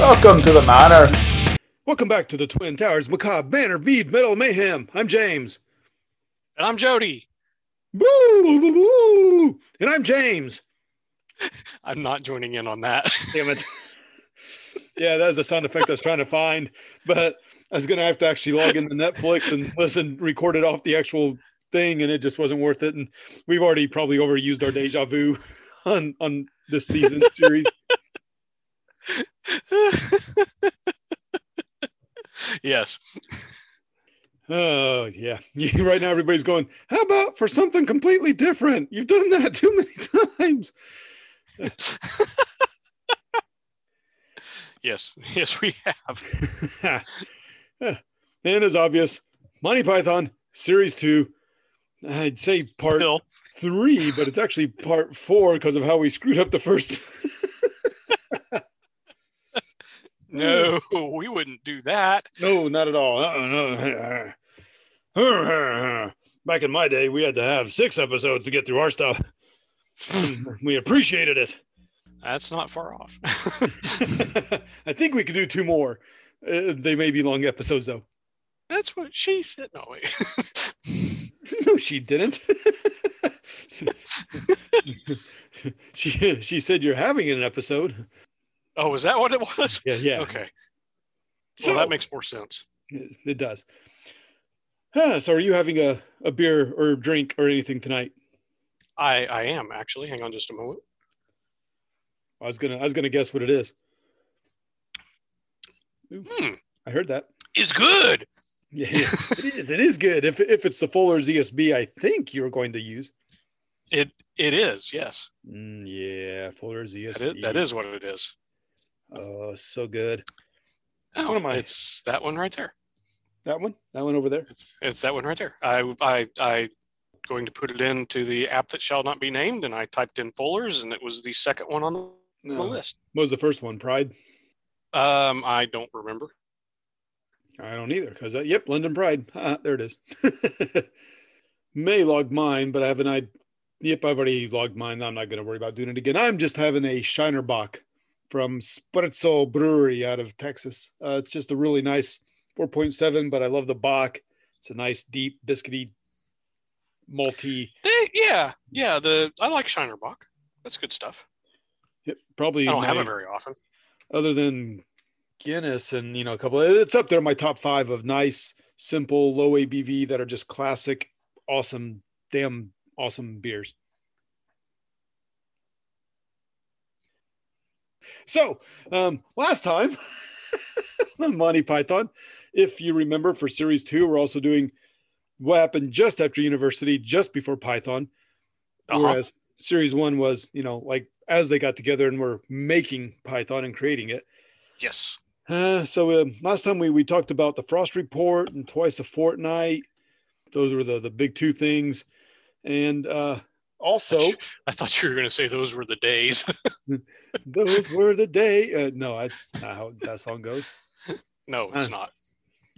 Welcome to the Manor. Welcome back to the Twin Towers, Macabre Banner, Bead, Metal Mayhem. I'm James. And I'm Jody. Woo! And I'm James. I'm not joining in on that. Damn it. Yeah, that was a sound effect I was trying to find, but I was going to have to actually log into Netflix and listen, record it off the actual thing, and it just wasn't worth it. And we've already probably overused our deja vu on this season series. Yes. Oh, yeah. Right now, everybody's going, how about for something completely different? You've done that too many times. Yes, we have. And as obvious, Monty Python, Series 2, I'd say Part 3, but it's actually Part 4 because of how we screwed up the first. No, we wouldn't do that. No, not at all. No. Back in my day, we had to have 6 episodes to get through our stuff. We appreciated it. That's not far off. I think we could do 2 more. They may be long episodes, though. That's what she said. No, wait. No, she didn't. She said you're having an episode. Oh, is that what it was? Yeah. Okay. So that makes more sense. It does. So are you having a beer or drink or anything tonight? I am, actually. Hang on just a moment. I was gonna guess what it is. Ooh, I heard that. It's good. Yeah, it is good. If it's the Fuller's ESB, I think you're going to use. It is, yes. Yeah, Fuller's ESB. That is what it is. Oh, so good. Oh, what am I? It's that one right there. That one over there. It's that one right there. I going to put it into the app that shall not be named, and I typed in Fuller's, and it was the second one on the list. What was the first one? Pride? I don't remember. I don't either, because London Pride. There it is. May log mine, but I've already logged mine. I'm not going to worry about doing it again. I'm just having a Shiner Bock from Sprezzo Brewery out of Texas. It's just a really nice 4.7, but I love the Bock. It's a nice, deep, biscuity, malty. I like Shiner Bock. That's good stuff. It probably I don't have it very often. Other than Guinness and, a couple. It's up there in my top 5 of nice, simple, low ABV that are just classic, awesome, damn awesome beers. So, last time on Monty Python, if you remember, for Series 2, we're also doing what happened just after university, just before Python. Uh-huh. Whereas Series 1 was, as they got together and were making Python and creating it. Yes. So last time we talked about the Frost Report and Twice a Fortnight. Those were the big 2 things. And also... I thought you were going to say those were the days. Those were the day. No, that's not how that song goes. No, it's not.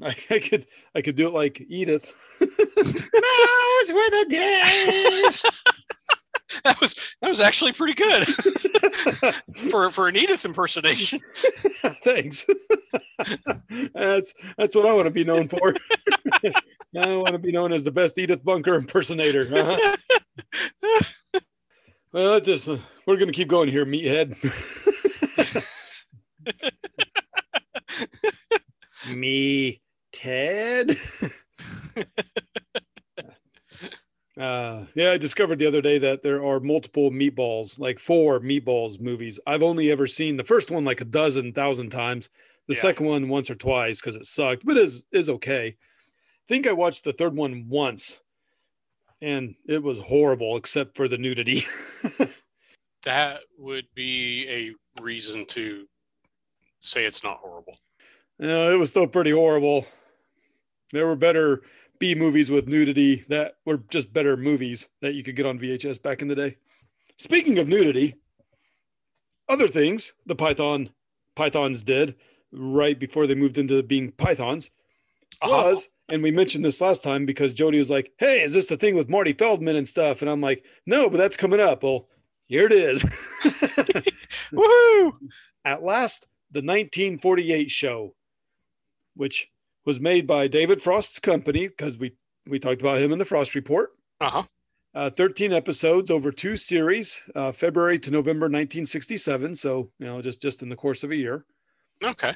I could do it like Edith. Those were the days. That was actually pretty good for an Edith impersonation. Thanks. That's what I want to be known for. I want to be known as the best Edith Bunker impersonator. Uh-huh. Well, we're going to keep going here, meathead. Me, Ted. I discovered the other day that there are multiple meatballs, like 4 meatballs movies. I've only ever seen the first one like 12,000 times. The second one once or twice because it sucked, but is okay. I think I watched the third one once. And it was horrible, except for the nudity. That would be a reason to say it's not horrible. No, it was still pretty horrible. There were better B movies with nudity that were just better movies that you could get on VHS back in the day. Speaking of nudity, other things the Pythons did right before they moved into being Pythons was... Uh-huh. And we mentioned this last time because Jody was like, hey, is this the thing with Marty Feldman and stuff? And I'm like, no, but that's coming up. Well, here it is. Woohoo! At Last the 1948 Show, which was made by David Frost's company, because we talked about him in the Frost Report. Uh-huh. 13 episodes over two series, February to November 1967. So, you know, just in the course of a year. Okay.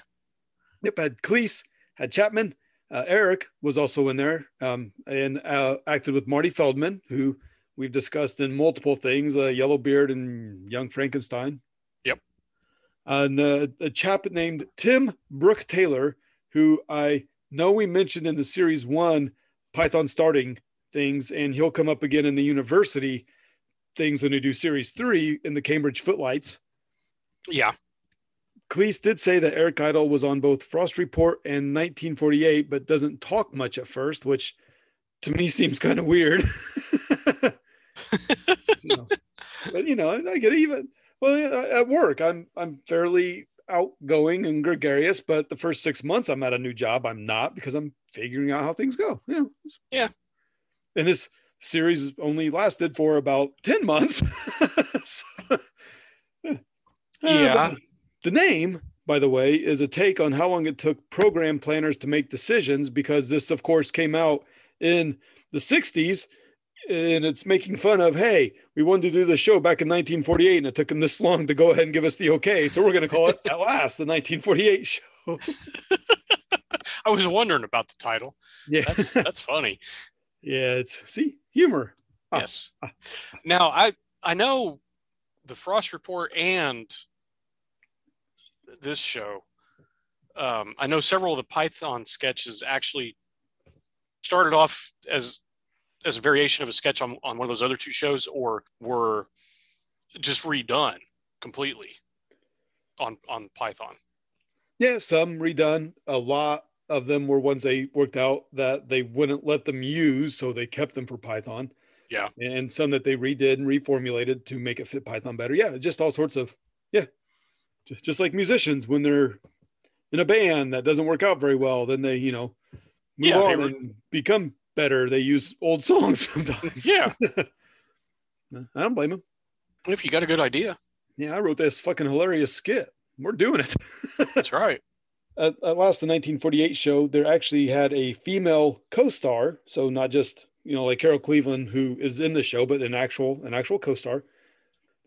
Yep, had Cleese, had Chapman. Eric was also in there and acted with Marty Feldman, who we've discussed in multiple things, Yellowbeard and Young Frankenstein. Yep. And a chap named Tim Brooke Taylor, who I know we mentioned in the series one, Python starting things, and he'll come up again in the university things when we do series three in the Cambridge Footlights. Yeah. Cleese did say that Eric Idle was on both Frost Report and 1948, but doesn't talk much at first, which to me seems kind of weird. But, you know, I get even, well, at work, I'm fairly outgoing and gregarious, but the first 6 months I'm at a new job, I'm not, because I'm figuring out how things go. Yeah. Yeah. And this series only lasted for about 10 months. So, yeah. The name, by the way, is a take on how long it took program planners to make decisions, because this, of course, came out in the 60s, and it's making fun of, hey, we wanted to do the show back in 1948, and it took them this long to go ahead and give us the okay, so we're going to call it At Last, the 1948 Show. I was wondering about the title. Yeah. That's funny. Yeah, it's, see, humor. Yes. Now, I know the Frost Report and this show, I know several of the Python sketches actually started off as a variation of a sketch on one of those other two shows, or were just redone completely on Python. Yeah, some redone. A lot of them were ones they worked out that they wouldn't let them use, so they kept them for Python. Yeah. And some that they redid and reformulated to make it fit Python better. Yeah, just all sorts of, yeah. Just like musicians, when they're in a band that doesn't work out very well, then they, you know, move on and become better. They use old songs sometimes. Yeah. I don't blame them. If you got a good idea. Yeah, I wrote this fucking hilarious skit. We're doing it. That's right. At Last, the 1948 Show, there actually had a female co-star. So not just, you know, like Carol Cleveland, who is in the show, but an actual co-star.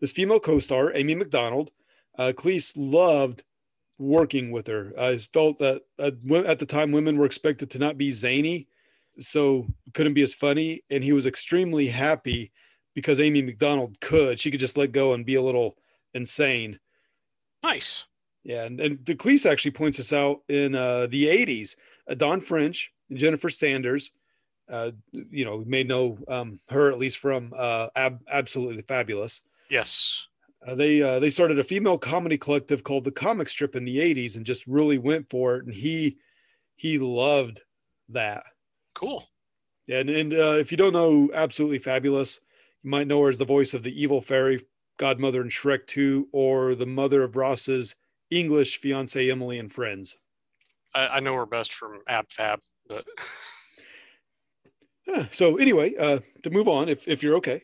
This female co-star, Amy MacDonald. Cleese loved working with her. I felt that at the time women were expected to not be zany, so couldn't be as funny. And he was extremely happy because Amy MacDonald could. She could just let go and be a little insane. Nice. Yeah, and Cleese actually points this out in the 80s. Don French and Jennifer Sanders, you know, may know her, at least from Absolutely Fabulous. Yes. They started a female comedy collective called The Comic Strip in the 80s and just really went for it. And he loved that. Cool. And if you don't know Absolutely Fabulous, you might know her as the voice of the evil fairy godmother in Shrek 2, or the mother of Ross's English fiance, Emily, and Friends. I know her best from Ab Fab. But... So anyway, to move on, if you're okay.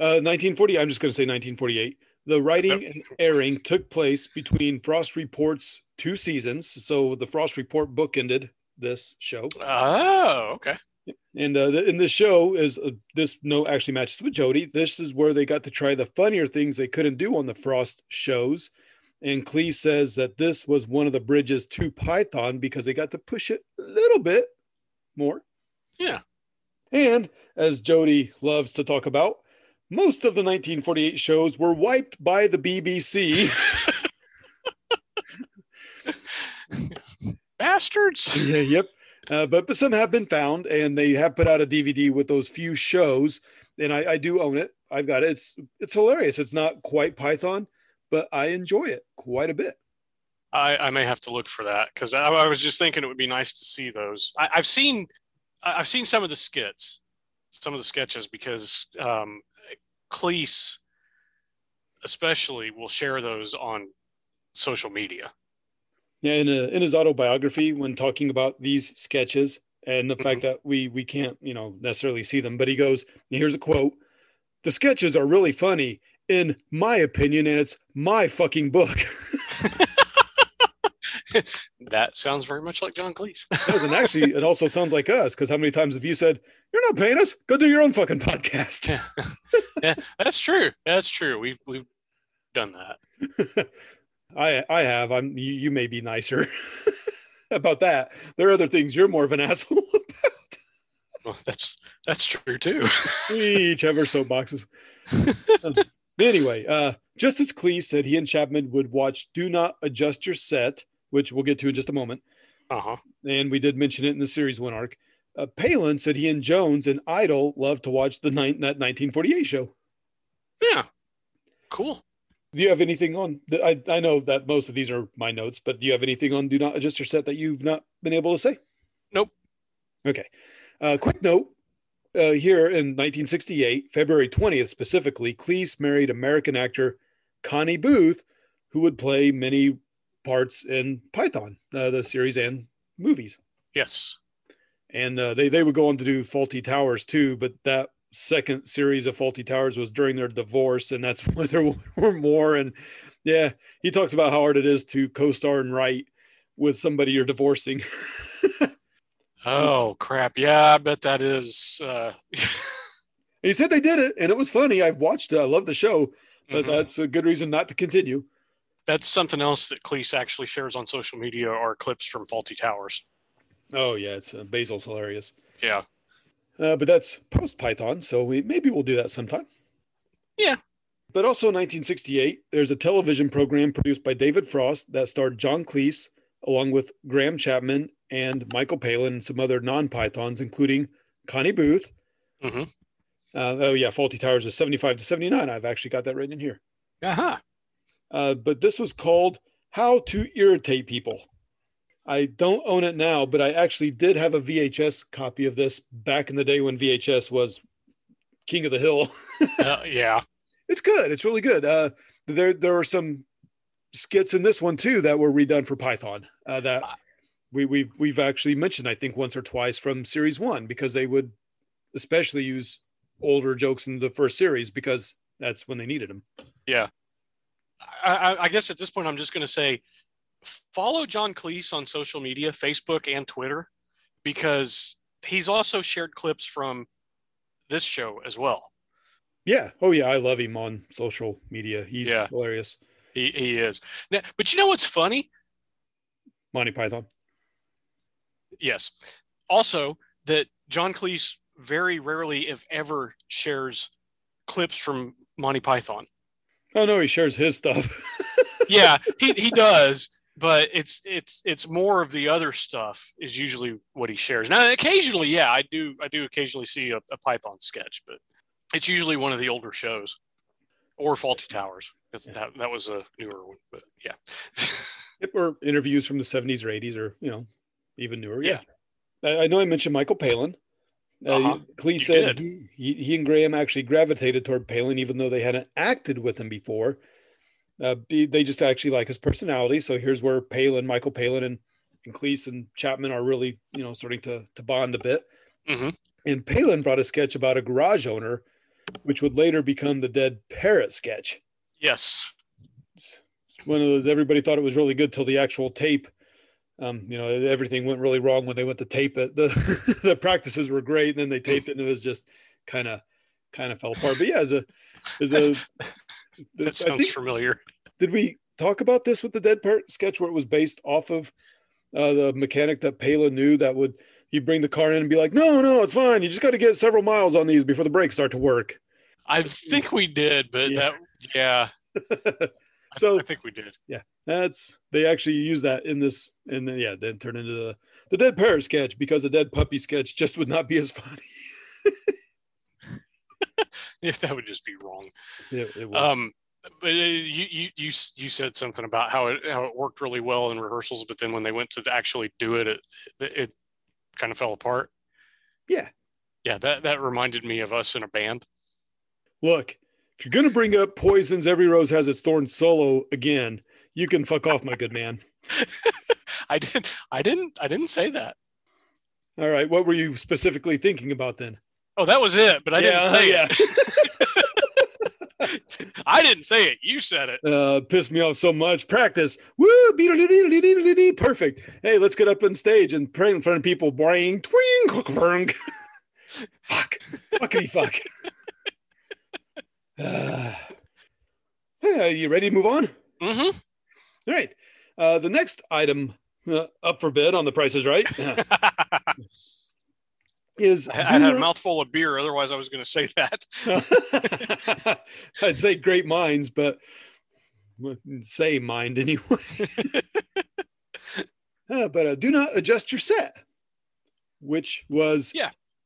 1940, I'm just going to say 1948. The writing and airing took place between Frost Report's two seasons. So the Frost Report book ended this show. Oh, okay. And in the show is this no actually matches with Jody. This is where they got to try the funnier things they couldn't do on the Frost shows. And Cleese says that this was one of the bridges to Python because they got to push it a little bit more. Yeah. And as Jody loves to talk about, most of the 1948 shows were wiped by the BBC. Bastards. Yeah, yep. But some have been found, and they have put out a DVD with those few shows. And I do own it. I've got it. It's hilarious. It's not quite Python, but I enjoy it quite a bit. I may have to look for that, because I was just thinking it would be nice to see those. I've seen some of the skits, some of the sketches, because Cleese especially will share those on social media. Yeah, in his autobiography, when talking about these sketches and the fact that we can't, you know, necessarily see them, but he goes, here's a quote, "The sketches are really funny, in my opinion, and it's my fucking book." That sounds very much like John Cleese. And actually, it also sounds like us, because how many times have you said, "You're not paying us. Go do your own fucking podcast." Yeah, that's true. That's true. We've done that. I have. You may be nicer about that. There are other things you're more of an asshole about. Well, that's true too. We each have our soapboxes. Anyway, Justice Cleese said he and Chapman would watch Do Not Adjust Your Set, which we'll get to in just a moment. Uh-huh. And we did mention it in the series one arc. Palin said he and Jones and Idle loved to watch that 1948 show. Yeah. Cool. Do you have anything on? I know that most of these are my notes, but do you have anything on Do Not Adjust Your Set that you've not been able to say? Nope. Okay. Quick note. Here in 1968, February 20th specifically, Cleese married American actor Connie Booth, who would play many parts in Python, the series and movies. Yes. And they would go on to do Fawlty Towers too, but that second series of Fawlty Towers was during their divorce, and that's where there were more. And yeah, he talks about how hard it is to co-star and write with somebody you're divorcing. Oh, crap. Yeah, I bet that is. He said they did it, and it was funny. I've watched it. I love the show, but that's a good reason not to continue. That's something else that Cleese actually shares on social media are clips from Fawlty Towers. Oh, yeah. It's Basil's hilarious. Yeah. But that's post-Python, so maybe we'll do that sometime. Yeah. But also in 1968, there's a television program produced by David Frost that starred John Cleese, along with Graham Chapman and Michael Palin and some other non-Pythons, including Connie Booth. Mm-hmm. Fawlty Towers is 75 to 79. I've actually got that written in here. Uh-huh. But this was called How to Irritate People. I don't own it now, but I actually did have a VHS copy of this back in the day when VHS was king of the hill. Yeah. It's good. It's really good. There are some skits in this one too that were redone for Python that we've actually mentioned, I think, once or twice from series one, because they would especially use older jokes in the first series because that's when they needed them. Yeah. I guess at this point, I'm just going to say, follow John Cleese on social media, Facebook and Twitter, because he's also shared clips from this show as well. Yeah. Oh yeah. I love him on social media. He's hilarious. He is. Now, but you know what's funny? Monty Python. Yes. Also, that John Cleese very rarely, if ever, shares clips from Monty Python. Oh no, he shares his stuff. Yeah, he does, but it's more of the other stuff is usually what he shares. Now, occasionally, yeah, I do occasionally see a Python sketch, but it's usually one of the older shows or Fawlty Towers. That was a newer one, but yeah. Or interviews from the 70s or 80s or, even newer. Yeah. I know I mentioned Michael Palin. Cleese said he and Graham actually gravitated toward Palin, even though they hadn't acted with him before. They just actually like his personality. So here's where Michael Palin and Cleese and Chapman are really, starting to bond a bit. Mm-hmm. And Palin brought a sketch about a garage owner, which would later become the Dead Parrot sketch. Yes. One of those, everybody thought it was really good till the actual tape. Everything went really wrong when they went to tape it. The practices were great, and then they taped it, and it was just kind of fell apart. But yeah, that sounds familiar. Did we talk about this with the Dead Parrot sketch, where it was based off of the mechanic that Palin knew that would he'd bring the car in and be like, "No, it's fine. You just got to get several miles on these before the brakes start to work." I think we did, but yeah. So I think we did. Yeah, they actually use that in this, and then then turn into the Dead Parrot sketch, because a dead puppy sketch just would not be as funny. If that would just be wrong. Yeah, it would. But you said something about how it worked really well in rehearsals, but then when they went to actually do it, it kind of fell apart. Yeah. Yeah, that reminded me of us in a band. Look. If you're going to bring up Poison's Every Rose Has Its Thorn solo again, you can fuck off, my good man. I didn't say that. All right. What were you specifically thinking about then? Oh, that was it, but I didn't say it. I didn't say it. You said it. Pissed me off so much. Practice. Woo! Perfect. Hey, let's get up on stage and pray in front of people. Boing, twing, fuck. Fuckity fuck. You ready to move on? Mm-hmm. All right. The next item up for bid on The Price is Right. Is I had a mouthful of beer, otherwise I was going to say that. I'd say great minds, but say mind anyway. But Do Not Adjust Your Set, which was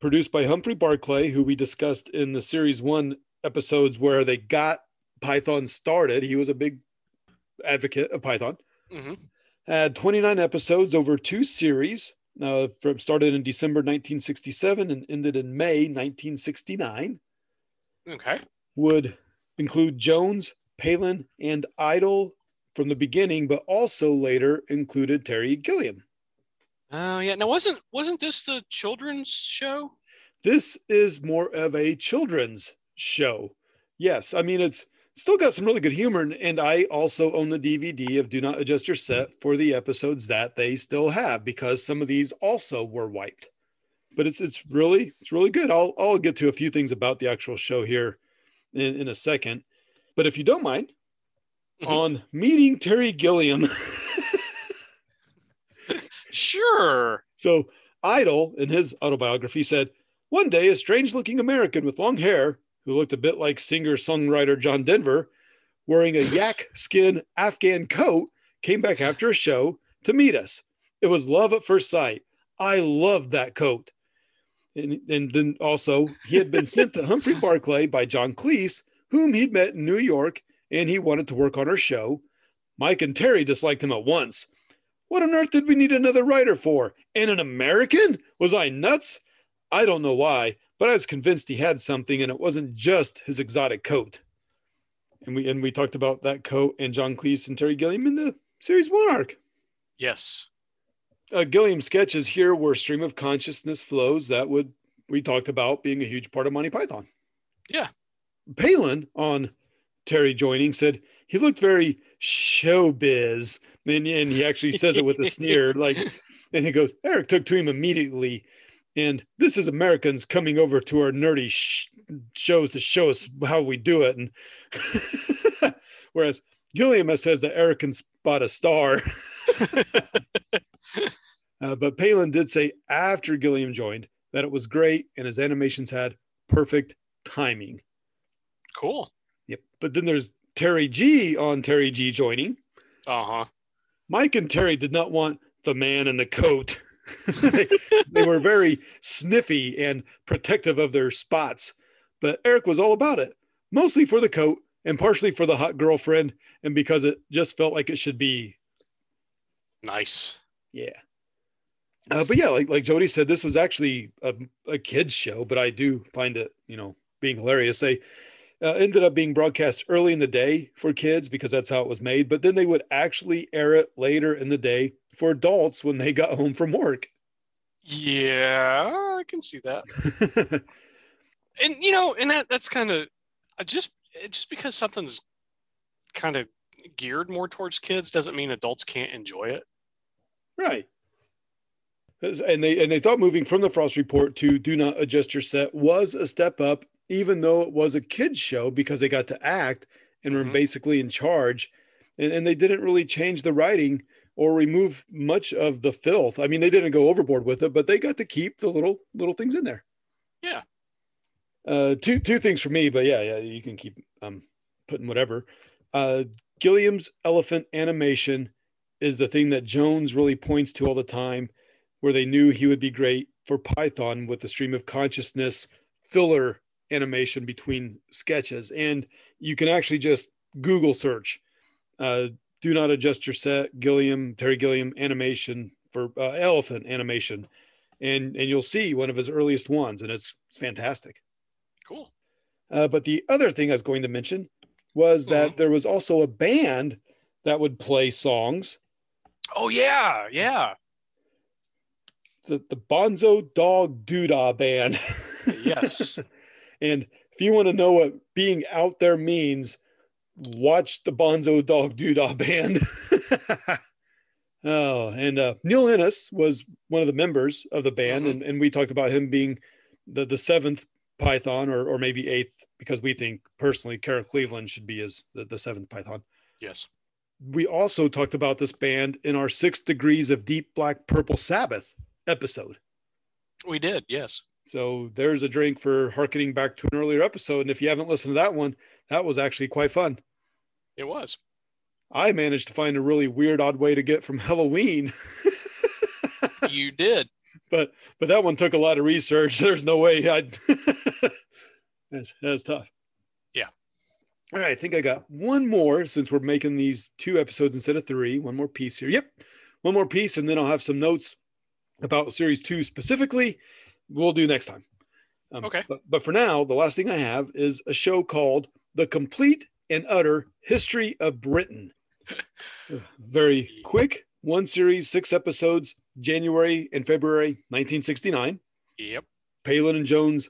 produced by Humphrey Barclay, who we discussed in the series 1 episodes where they got Python started. He was a big advocate of Python. Mm-hmm. Had 29 episodes over 2 series. Started in December 1967 and ended in May 1969. Okay. Would include Jones, Palin, and Idle from the beginning, but also later included Terry Gilliam. Oh, yeah. Now, wasn't this the children's show? This is more of a children's show. Yes. I mean, it's still got some really good humor, and I also own the DVD of Do Not Adjust Your Set for the episodes that they still have, because some of these also were wiped. But it's really good. I'll get to a few things about the actual show here in a second. But if you don't mind, on meeting Terry Gilliam. Sure. So Idle, in his autobiography, said, "One day a strange-looking American with long hair, who looked a bit like singer-songwriter John Denver, wearing a yak skin Afghan coat, came back after a show to meet us. It was love at first sight. I loved that coat." And then also, he had been sent to Humphrey Barclay by John Cleese, whom he'd met in New York, and he wanted to work on her show. Mike and Terry disliked him at once. "What on earth did we need another writer for? And an American? Was I nuts? I don't know why, but I was convinced he had something, and it wasn't just his exotic coat." And we talked about that coat and John Cleese and Terry Gilliam in the series 1 arc. Yes. Gilliam's sketches here were stream of consciousness flows that we talked about being a huge part of Monty Python. Yeah. Palin, on Terry joining, said he looked very showbiz, and he actually says it with a sneer, like, and he goes, "Eric took to him immediately. And this is Americans coming over to our nerdy shows to show us how we do it." And whereas Gilliam says that Eric can spot a star. But Palin did say after Gilliam joined that it was great and his animations had perfect timing. Cool. Yep. But then there's Terry G on Terry G joining. Uh-huh. Mike and Terry did not want the man in the coat. They were very sniffy and protective of their spots, but Eric was all about it, mostly for the coat and partially for the hot girlfriend, and because it just felt like it should be nice. Yeah. But yeah, like Jody said, this was actually a kid's show, but I do find it, being hilarious. They ended up being broadcast early in the day for kids because that's how it was made, but then they would actually air it later in the day for adults when they got home from work. Yeah, I can see that. And and that's kind of just because something's kind of geared more towards kids doesn't mean adults can't enjoy it. Right. And they thought moving from the Frost Report to Do Not Adjust Your Set was a step up, even though it was a kid's show, because they got to act and were basically in charge, and they didn't really change the writing or remove much of the filth. I mean, they didn't go overboard with it, but they got to keep the little things in there. Yeah. Two things for me, but yeah, you can keep putting whatever. Gilliam's elephant animation is the thing that Jones really points to all the time, where they knew he would be great for Python with the stream of consciousness filler animation between sketches. And you can actually just Google search Do Not Adjust Your Set Gilliam, Terry Gilliam animation for elephant animation, and you'll see one of his earliest ones, and it's fantastic. Cool. But the other thing I was going to mention was that there was also a band that would play songs. Oh yeah, the Bonzo Dog Doodah Band. Yes. And if you want to know what being out there means, watch the Bonzo Dog Doodah Band. Oh, and Neil Innes was one of the members of the band, mm-hmm. and we talked about him being the seventh Python, or maybe eighth, because we think personally Carol Cleveland should be as the seventh Python. Yes. We also talked about this band in our 6 Degrees of Deep Black Purple Sabbath episode. We did, yes. So there's a drink for hearkening back to an earlier episode. And if you haven't listened to that one, that was actually quite fun. It was. I managed to find a really weird, odd way to get from Halloween. You did. But that one took a lot of research. There's no way I'd... That's tough. Yeah. All right. I think I got one more, since we're making these 2 episodes instead of 3. One more piece here. Yep. One more piece, and then I'll have some notes about series 2 specifically. We'll do next time. Okay. But for now, the last thing I have is a show called The Complete and Utter History of Britain. Very quick. 1 series, 6 episodes, January and February 1969. Yep. Palin and Jones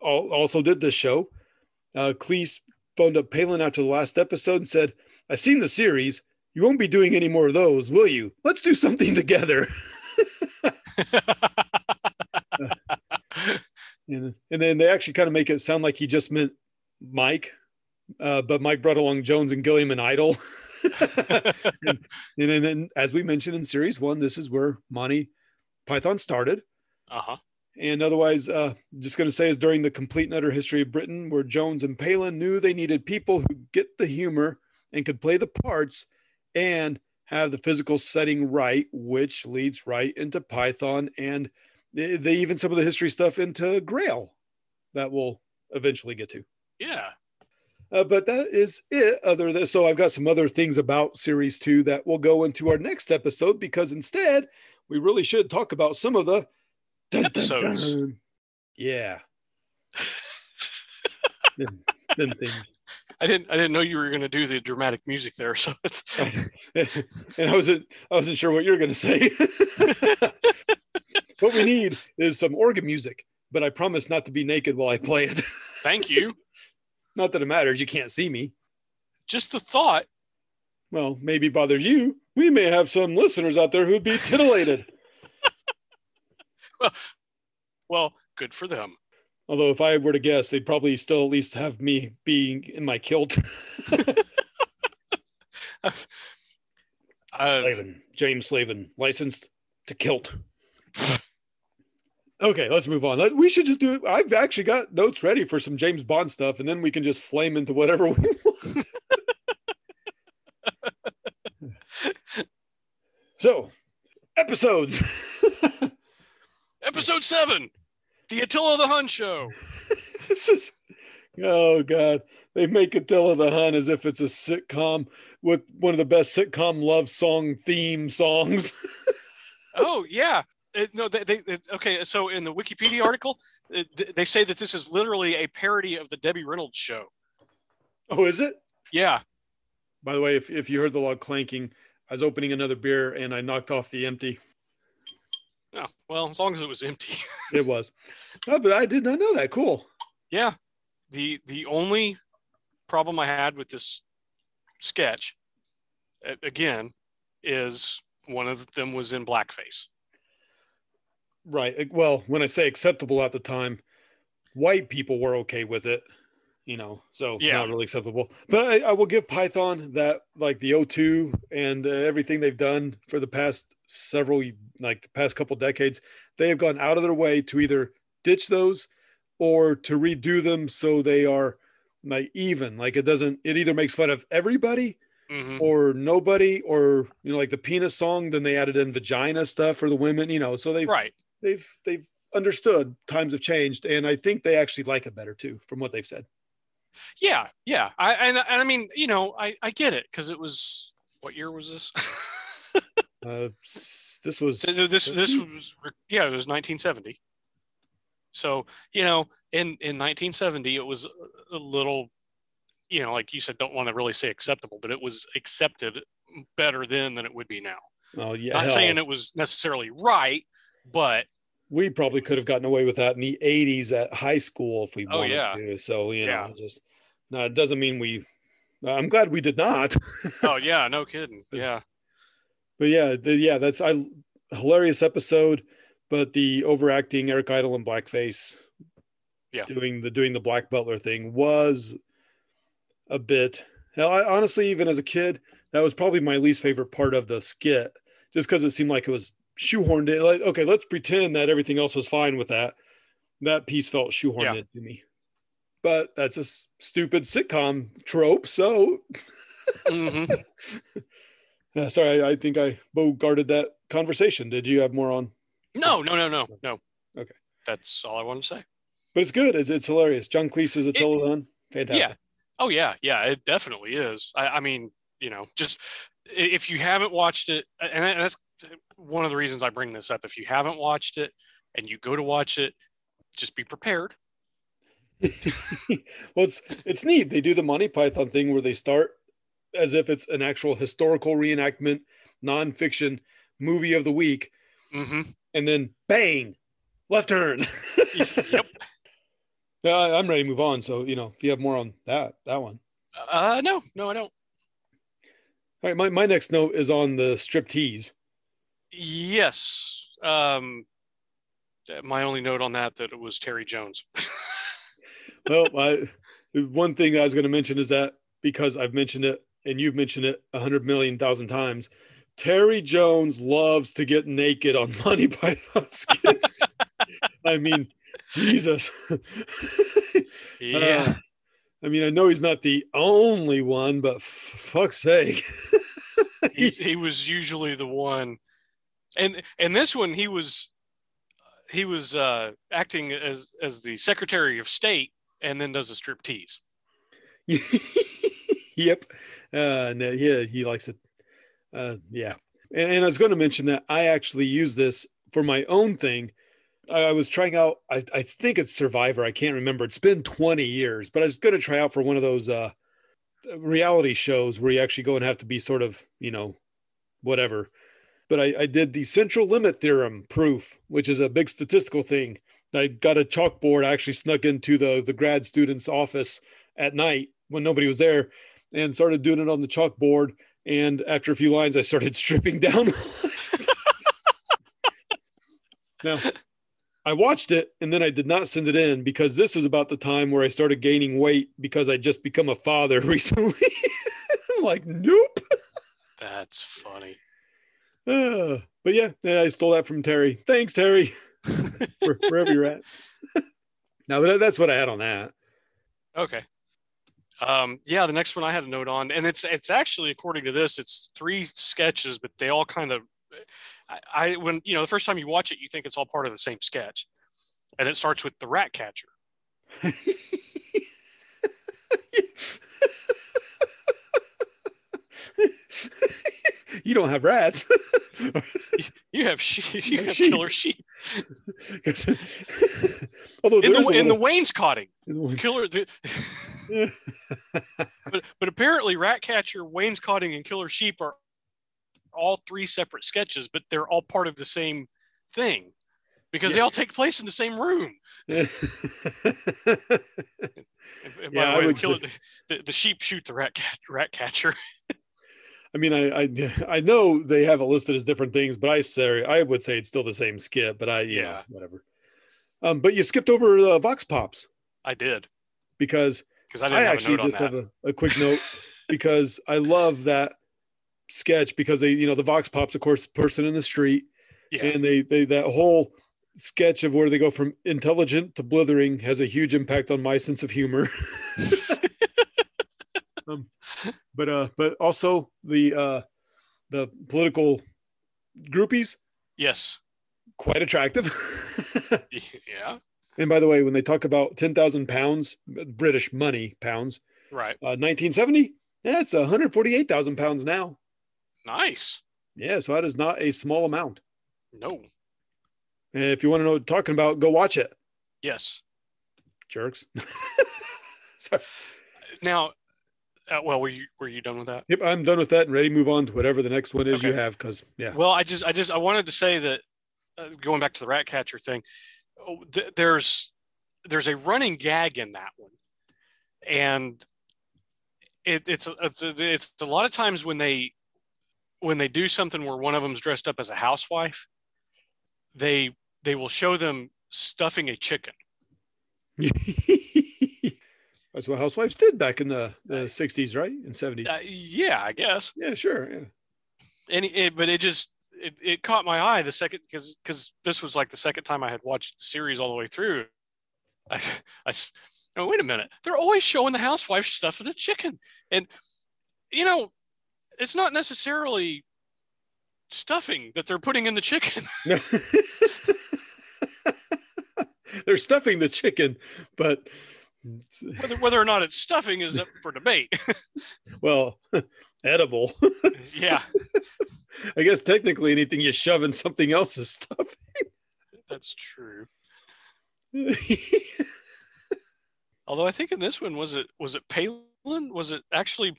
also did this show. Cleese phoned up Palin after the last episode and said, I've seen the series. You won't be doing any more of those, will you? Let's do something together. And then they actually kind of make it sound like he just meant Mike, but Mike brought along Jones and Gilliam and Idle. and then, as we mentioned in series 1, this is where Monty Python started. Uh-huh. And otherwise, just going to say, is during the Complete and Utter History of Britain, where Jones and Palin knew they needed people who get the humor and could play the parts and have the physical setting right, which leads right into Python, and they even some of the history stuff into Grail that we'll eventually get to. Yeah. But that is it. So I've got some other things about series 2 that will go into our next episode, because instead we really should talk about some of the episodes. Dun, dun, dun. Yeah. them things. I didn't know you were going to do the dramatic music there. So it's... and I wasn't sure what you were going to say. What we need is some organ music, but I promise not to be naked while I play it. Thank you. Not that it matters. You can't see me. Just the thought. Well, maybe bothers you. We may have some listeners out there who'd be titillated. Well, good for them. Although if I were to guess, they'd probably still at least have me being in my kilt. Slavin, James Slavin, licensed to kilt. Okay, let's move on. We should just do it. I've actually got notes ready for some James Bond stuff, and then we can just flame into whatever we want. So, episodes. Episode 7, the Attila the Hun show. This is, oh God, they make Attila the Hun as if it's a sitcom with one of the best sitcom love song theme songs. Oh yeah. Okay. So in the Wikipedia article, they say that this is literally a parody of the Debbie Reynolds show. Oh, is it? Yeah. By the way, if you heard the log clanking, I was opening another beer and I knocked off the empty. Oh, well, as long as it was empty. It was. Oh, but I did not know that. Cool. Yeah. The only problem I had with this sketch, again, is one of them was in blackface. Right. Well, when I say acceptable at the time, white people were okay with it, so yeah. Not really acceptable. But I will give Python that, like the O2 and everything they've done for the past couple decades, they have gone out of their way to either ditch those or to redo them so they are like even. Like it either makes fun of everybody, mm-hmm. or nobody, or like the penis song, then they added in vagina stuff for the women, so they've right. They've understood times have changed, and I think they actually like it better too, from what they've said. Yeah, yeah. And I mean, I get it, because it was, what year was this? It was 1970. So, in 1970, it was a little, like you said, don't want to really say acceptable, but it was accepted better then than it would be now. Oh yeah. Not saying it was necessarily right, but we probably could have gotten away with that in the 80s at high school if we wanted to. So, it doesn't mean we I'm glad we did not. Oh yeah, no kidding. Yeah. But yeah, that's a hilarious episode. But the overacting Eric Idle and blackface, doing the Black Butler thing was a bit. Now, I honestly, even as a kid, that was probably my least favorite part of the skit, just because it seemed like it was shoehorned in. Like, okay, let's pretend that everything else was fine with that. That piece felt shoehorned in to me. But that's a stupid sitcom trope. So, Sorry, I think I bogarted that conversation. Did you have more on? No. Okay, that's all I wanted to say. But it's good. It's hilarious. John Cleese is Attila the Hun. Fantastic. Yeah. Oh yeah. It definitely is. I mean, just if you haven't watched it, and that's one of the reasons I bring this up. If you haven't watched it, and you go to watch it, just be prepared. Well, it's neat. They do the Monty Python thing where they start as if it's an actual historical reenactment, nonfiction movie of the week, and then bang, left turn. Yep. Yeah, I'm ready to move on. So if you have more on that one. No, I don't. All right, my next note is on the striptease. Yes. My only note on that it was Terry Jones. Well, one thing I was going to mention is that because I've mentioned it and you've mentioned it 100,000,000 times, Terry Jones loves to get naked on Monty Python skits. I mean, Jesus. Yeah. I mean, I know he's not the only one, but fuck's sake. he was usually the one. And this one, he was acting as the Secretary of State, and then does a striptease. Yep. No, yeah, he likes it. Yeah. And I was going to mention that I actually use this for my own thing. I was trying out, I think it's Survivor. I can't remember. It's been 20 years, but I was going to try out for one of those reality shows where you actually go and have to be sort of, whatever. But I did the central limit theorem proof, which is a big statistical thing. I got a chalkboard. I actually snuck into the grad student's office at night when nobody was there and started doing it on the chalkboard. And after a few lines, I started stripping down. Now, I watched it and then I did not send it in because this is about the time where I started gaining weight because I just become a father recently. I'm like, nope. That's funny. But yeah, I stole that from Terry. Thanks, Terry. Wherever you're at. No, but that's what I had on that. Okay. The next one I had a note on, and it's actually, according to this, it's three sketches, but they all kind of, when the first time you watch it, you think it's all part of the same sketch, and it starts with the rat catcher. You don't have rats. You have sheep. You have killer sheep. Although in the wainscoting, killer. But apparently, rat catcher, wainscoting, and killer sheep are all three separate sketches, but they're all part of the same thing because they all take place in the same room. By the way, the sheep shoot the rat catcher. I mean, I know they have it listed as different things, but I would say it's still the same skit. But whatever. But you skipped over Vox Pops. I did because I have a quick note because I love that sketch because they the Vox Pops, of course, the person in the street, and they that whole sketch of where they go from intelligent to blithering has a huge impact on my sense of humor. But also the political groupies. Yes. Quite attractive. Yeah. And by the way, when they talk about 10,000 pounds, British money pounds, right. 1970, that's 148,000 pounds now. Nice. Yeah. So that is not a small amount. No. And if you want to know what I'm talking about, go watch it. Yes. Jerks. Sorry. Now, were you done with that? Yep, I'm done with that and ready to move on to whatever the next one is you have. Because Well, I wanted to say that going back to the rat catcher thing, there's a running gag in that one, and it's a lot of times when they do something where one of them's dressed up as a housewife, they will show them stuffing a chicken. That's what housewives did back in the 60s, right? And 70s. Yeah, I guess. Yeah, sure. Yeah. And it caught my eye the second, because this was like the second time I had watched the series all the way through. Oh, wait a minute. They're always showing the housewife stuffing a chicken. And, you know, it's not necessarily stuffing that they're putting in the chicken. No. They're stuffing the chicken, but... Whether or not it's stuffing is up for debate. Well, edible. Yeah. I guess technically anything you shove in something else is stuffing. That's true. Although I think in this one, was it Palin? Was it actually,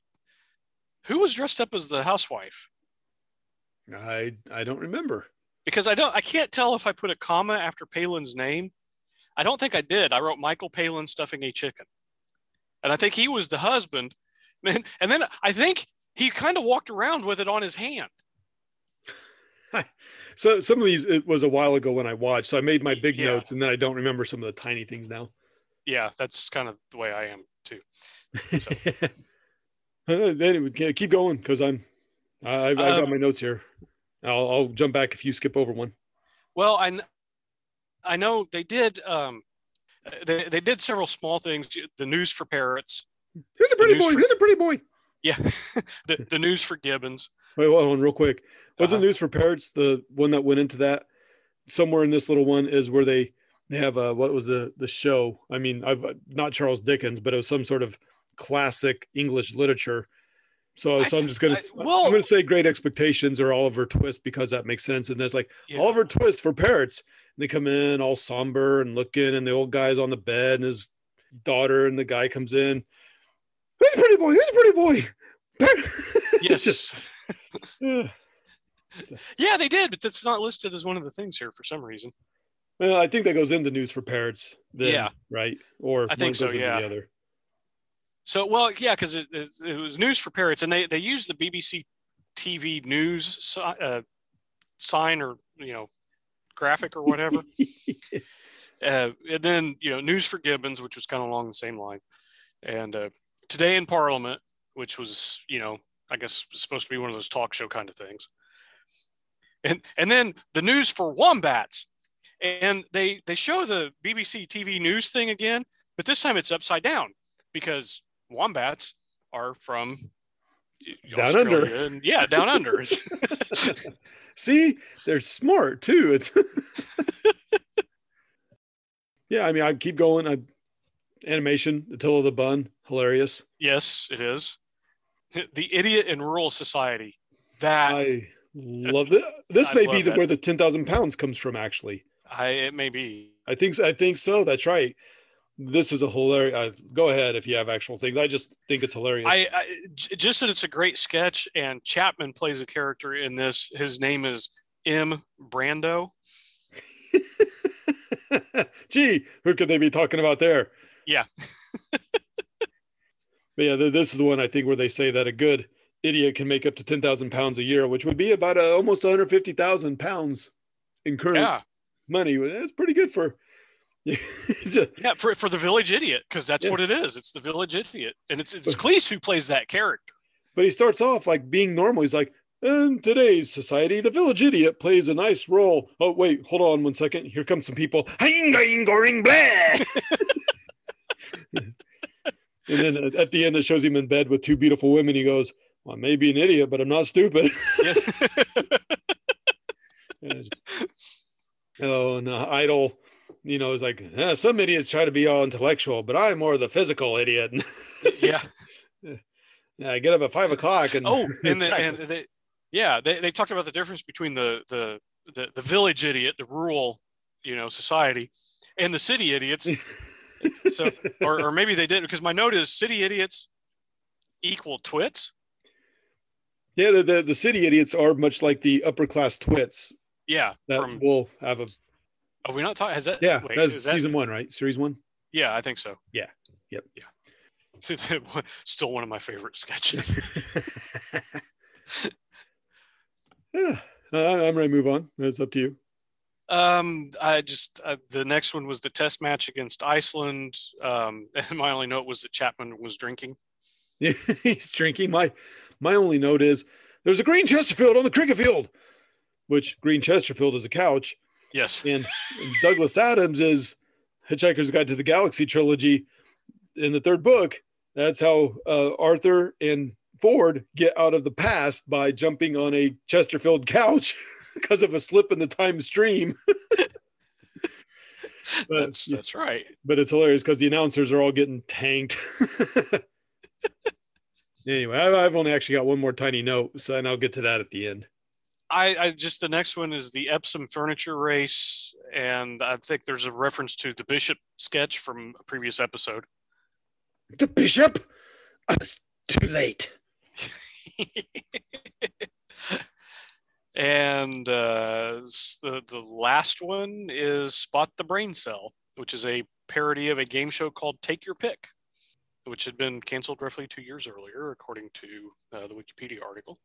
who was dressed up as the housewife? I don't remember. Because I can't tell if I put a comma after Palin's name. I don't think I did. I wrote Michael Palin stuffing a chicken. And I think he was the husband. And then I think he kind of walked around with it on his hand. So some of these, it was a while ago when I watched. So I made my big notes and then I don't remember some of the tiny things now. Yeah, that's kind of the way I am too. So. Anyway, keep going because I've got my notes here. I'll jump back if you skip over one. Well, I know they did. They did several small things. The news for parrots. Here's a pretty boy. Here's a pretty boy. Yeah. the news for gibbons. Wait, hold on, real quick. Wasn't news for parrots the one that went into that? Somewhere in this little one is where they have what was the show? I mean, not Charles Dickens, but it was some sort of classic English literature. So I'm just going to I'm going to say Great Expectations or Oliver Twist because that makes sense. And there's like Oliver Twist for parrots. And they come in all somber and looking, and the old guy's on the bed, and his daughter, and the guy comes in. Who's a pretty boy? Who's a pretty boy? Yes. Yeah, they did, but that's not listed as one of the things here for some reason. Well, I think that goes into news for parrots. Then, yeah. Right. Or I think so. Yeah. The other. So, well, yeah, because it was news for parrots, and they used the BBC TV news sign or, you know, graphic or whatever. And then, you know, news for gibbons, which was kind of along the same line. And today in Parliament, which was, you know, I guess supposed to be one of those talk show kind of things. And then the news for wombats. And they show the BBC TV news thing again, but this time it's upside down. Because wombats are from down Australia under. And, yeah, down under. See, they're smart too. It's yeah, I mean, I keep going. Animation, Attila the Hun, hilarious. Yes, it is. The Idiot in Rural Society. That I love that. This may be where the 10,000 pounds comes from, actually. It may be. I think so. That's right. This is a hilarious. Go ahead if you have actual things. I just think it's hilarious. I just that it's a great sketch, and Chapman plays a character in this. His name is M. Brando. Gee, who could they be talking about there? Yeah. But yeah, this is the one I think where they say that a good idiot can make up to 10,000 pounds a year, which would be about almost 150,000 pounds in current money. That's pretty good for. Yeah, for the village idiot, because that's what it is. It's the village idiot, and it's Cleese who plays that character. But he starts off like being normal. He's like, in today's society, the village idiot plays a nice role. Oh wait, hold on one second. Here come some people. And then at the end, it shows him in bed with two beautiful women. He goes, "Well, I may be an idiot, but I'm not stupid." Oh no, Idle. You know, it's like some idiots try to be all intellectual, but I'm more the physical idiot. Yeah, I get up at 5 o'clock and they talked about the difference between the village idiot, the rural, you know, society, and the city idiots. So, or maybe they did, because my note is city idiots equal twits. Yeah, the city idiots are much like the upper class twits. Yeah, that will have a. Are we not talking? Has that? Yeah, that's season one, right? Series one. Yeah, I think so. Yeah. Yep. Yeah. Still one of my favorite sketches. Yeah, I'm ready to move on. It's up to you. The next one was the test match against Iceland. And my only note was that Chapman was drinking. He's drinking. My only note is there's a green Chesterfield on the cricket field, which green Chesterfield is a couch. Yes. And Douglas Adams is Hitchhiker's Guide to the Galaxy trilogy. In the third book, that's how Arthur and Ford get out of the past by jumping on a Chesterfield couch because of a slip in the time stream. That's right. But it's hilarious because the announcers are all getting tanked. Anyway, I've only actually got one more tiny note, so, and I'll get to that at the end. I the next one is the Epsom furniture race, and I think there's a reference to the Bishop sketch from a previous episode. The Bishop? I was too late. And the last one is Spot the Brain Cell, which is a parody of a game show called Take Your Pick, which had been canceled roughly 2 years earlier, according to the Wikipedia article.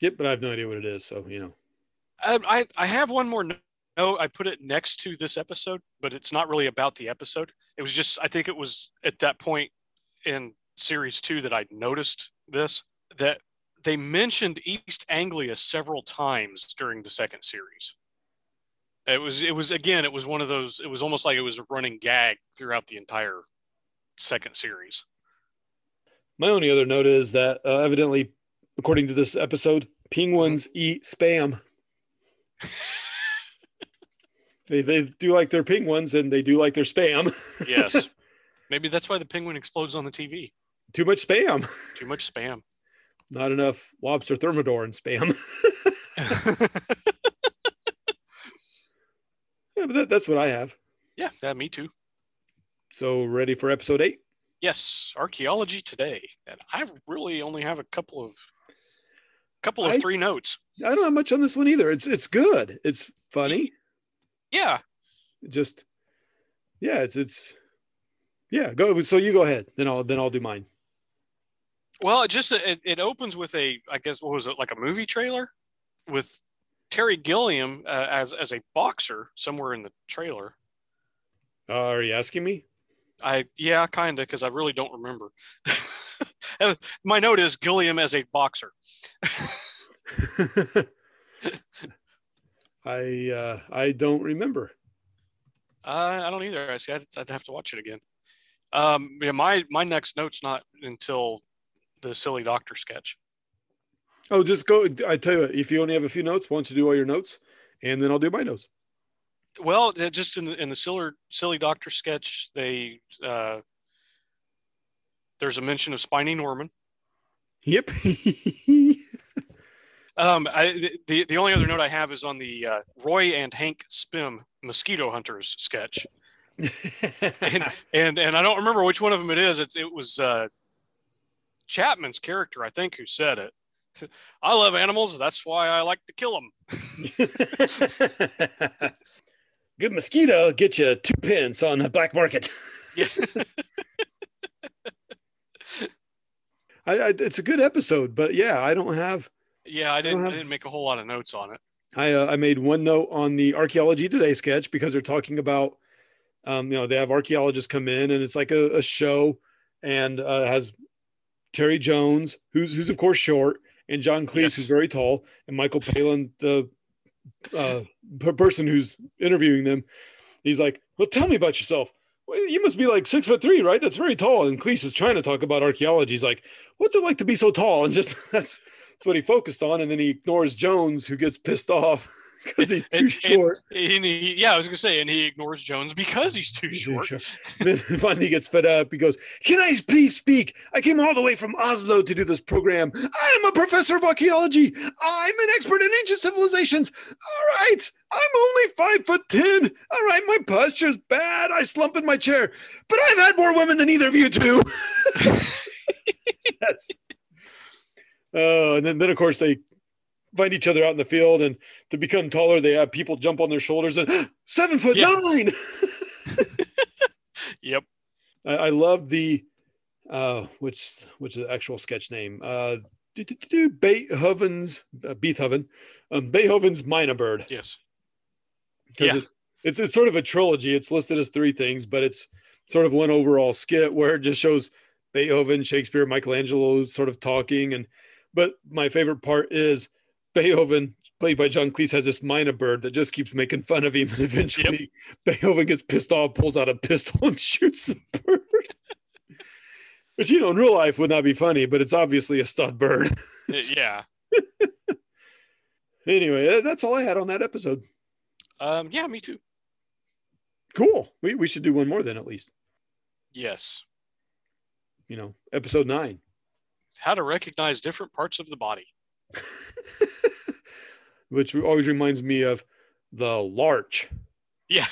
Yep, but I have no idea what it is, so, you know. I have one more note. I put it next to this episode, but it's not really about the episode. It was just, I think it was at that point in series 2 that I noticed this, that they mentioned East Anglia several times during the second series. It was one of those, it was almost like it was a running gag throughout the entire second series. My only other note is that evidently, according to this episode, penguins eat spam. They do like their penguins and they do like their spam. Yes. Maybe that's why the penguin explodes on the TV. Too much spam. Too much spam. Not enough lobster thermidor and spam. Yeah, but that's what I have. Yeah, me too. So ready for episode 8? Yes, archaeology today. And I really only have a couple of three notes. I don't have much on this one either. It's good. It's funny. Yeah. Go. So you go ahead. Then I'll do mine. Well, it opens with a movie trailer with Terry Gilliam as a boxer somewhere in the trailer. Are you asking me? Yeah, kind of, because I really don't remember. My note is Gilliam as a boxer. I don't remember. I don't either. I see. I'd have to watch it again. Yeah, my next note's not until the silly doctor sketch. Oh, just go. I tell you, if you only have a few notes, why don't you do all your notes, and then I'll do my notes. Well, just in the silly doctor sketch, they there's a mention of Spiny Norman. Yep. The only other note I have is on the Roy and Hank Spim mosquito hunters sketch, and I don't remember which one of them it is. It was Chapman's character, I think, who said it. I love animals. That's why I like to kill them. Good mosquito, get you 2 pence on the black market. Yeah. It's a good episode, but yeah, I don't have. Yeah, I didn't make a whole lot of notes on it. I made one note on the archaeology today sketch because they're talking about, they have archaeologists come in and it's like a show, and has Terry Jones, who's of course short, and John Cleese, yes, who's very tall, and Michael Palin, the person who's interviewing them. He's like, "Well, tell me about yourself. Well, you must be like 6'3", right? That's very tall." And Cleese is trying to talk about archaeology. He's like, "What's it like to be so tall?" And just that's what he focused on. And then he ignores Jones, who gets pissed off because he's too short. I was gonna say, and he ignores Jones because he's too short. Then finally he gets fed up. He goes, "Can I please speak? I came all the way from Oslo to do this program. I am a professor of archaeology. I'm an expert in ancient civilizations. All right, I'm only 5'10". All right, my posture's bad. I slump in my chair, but I've had more women than either of you two." That's. And then of course they find each other out in the field, and to become taller, they have people jump on their shoulders and 7'9". Yep. I love the which is the actual sketch name. Beethoven's Minor Bird. Yes. Yeah. It's sort of a trilogy. It's listed as three things, but it's sort of one overall skit where it just shows Beethoven, Shakespeare, Michelangelo sort of talking. But my favorite part is Beethoven, played by John Cleese, has this minor bird that just keeps making fun of him. And eventually Beethoven gets pissed off, pulls out a pistol and shoots the bird. Which, in real life would not be funny, but it's obviously a stud bird. Yeah. Anyway, that's all I had on that episode. Yeah, me too. Cool. We should do one more then, at least. Yes. Episode 9. How to recognize different parts of the body. Which always reminds me of the larch. Yeah.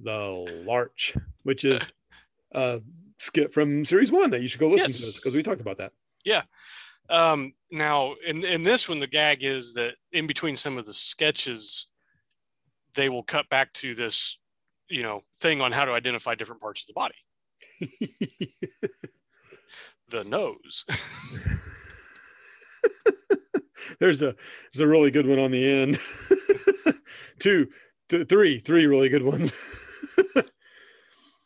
The larch, which is skit from series 1 that you should go listen to, because we talked about that. Yeah. Now, in this one, the gag is that in between some of the sketches, they will cut back to this, thing on how to identify different parts of the body. The nose. There's a really good one on the end. 2, 3 really good ones.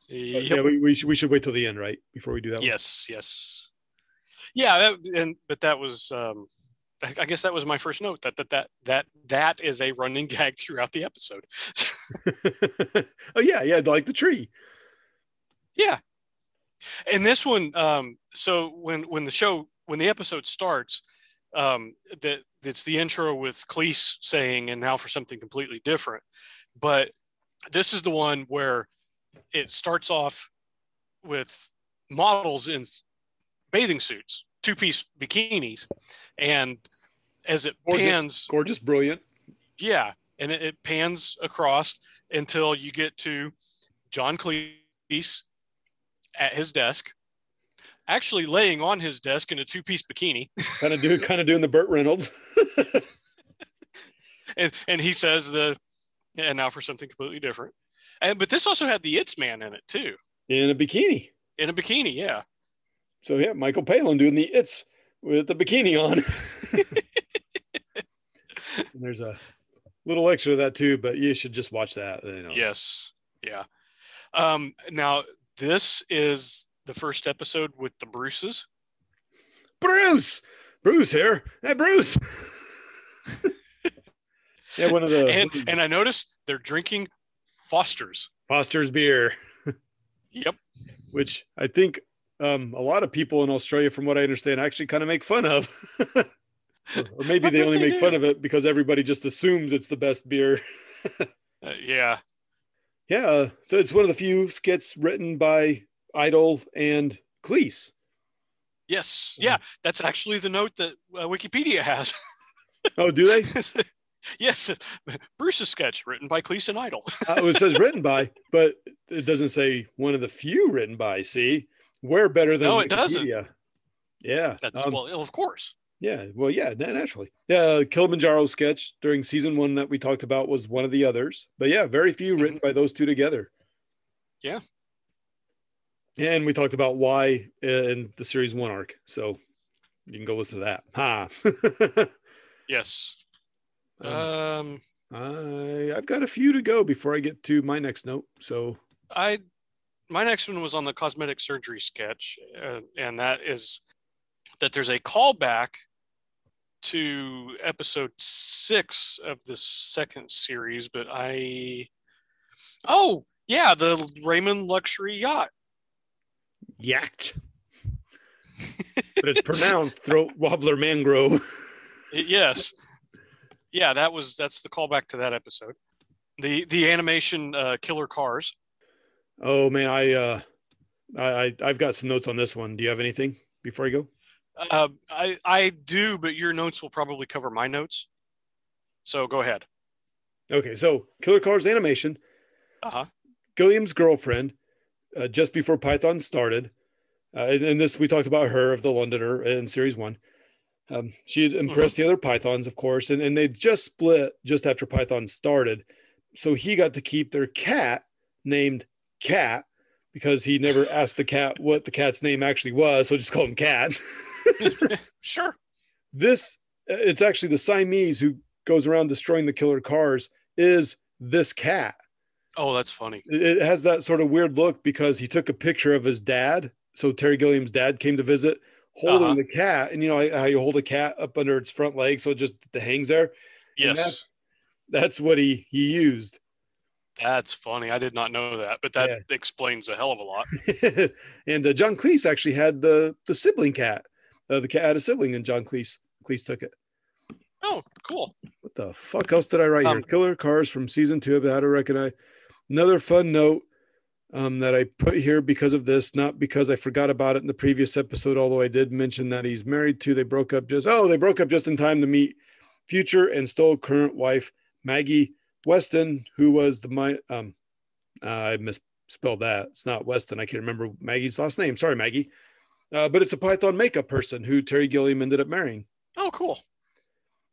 Yep. Yeah, we should wait till the end, right? Before we do that. Yes. Yeah. But that was, I guess that was my first note that is a running gag throughout the episode. Oh yeah. Like the tree. Yeah. And this one, so when the episode starts, it's the intro with Cleese saying, and now for something completely different, but this is the one where it starts off with models in bathing suits, two-piece bikinis, and as it pans, gorgeous, brilliant. Yeah. And it pans across until you get to John Cleese at his desk, actually laying on his desk in a two-piece bikini, kind of doing the Burt Reynolds. and he says and now for something completely different. But this also had the It's Man in it too. In a bikini. Yeah. So yeah, Michael Palin doing the It's with the bikini on. And there's a little extra of that too, but you should just watch that. Yes. Yeah. Now this is the first episode with the Bruces. Bruce here. Hey, Bruce. Yeah, one of the. And I noticed they're drinking Foster's beer. Yep. Which I think. A lot of people in Australia, from what I understand, actually kind of make fun of, or maybe they only make fun of it because everybody just assumes it's the best beer. Yeah. So it's one of the few skits written by Idle and Cleese. Yes. Yeah. That's actually the note that Wikipedia has. Oh, do they? Yes. Bruce's sketch written by Cleese and Idle. It says written by, but it doesn't say one of the few written by. See? We're better than Wikipedia. It doesn't. Yeah. That's, well, of course. Yeah. Well, yeah, naturally. Yeah. Kilimanjaro sketch during season 1 that we talked about was one of the others. But yeah, very few written by those two together. Yeah. And we talked about why in the series 1 arc. So you can go listen to that. Ha. Yes. I've got a few to go before I get to my next note. So my next one was on the cosmetic surgery sketch, and that is that there's a callback to episode 6 of the 2nd series, but the Raymond luxury yacht. Yacht. But it's pronounced throat wobbler mangrove. Yes. Yeah, that's the callback to that episode. The animation killer cars. Oh man, I've got some notes on this one. Do you have anything before I go? I do, but your notes will probably cover my notes. So go ahead. Okay, so Killer Cars animation. Gilliam's girlfriend, just before Python started, and this we talked about her of the Londoner in series 1. She had impressed the other Pythons, of course, and they just split just after Python started. So he got to keep their cat named Cat, because he never asked the cat what the cat's name actually was. So just call him Cat. Sure. This, it's actually the Siamese who goes around destroying the killer cars is this cat. Oh, that's funny. It has that sort of weird look because he took a picture of his dad. So Terry Gilliam's dad came to visit holding the cat. And you know how you hold a cat up under its front leg. So it just hangs there. Yes. That's what he used. That's funny. I did not know that, but that explains a hell of a lot. And John Cleese actually had the sibling cat. The cat had a sibling, and John Cleese took it. Oh, cool. What the fuck else did I write here? Killer Cars from Season 2 of How to Recognize. Another fun note that I put here because of this, not because I forgot about it in the previous episode, although I did mention that he's married to. They broke up just in time to meet future and still current wife, Maggie Weston, who was I misspelled that. It's not Weston. I can't remember Maggie's last name. Sorry, Maggie. But it's a Python makeup person who Terry Gilliam ended up marrying. Oh, cool.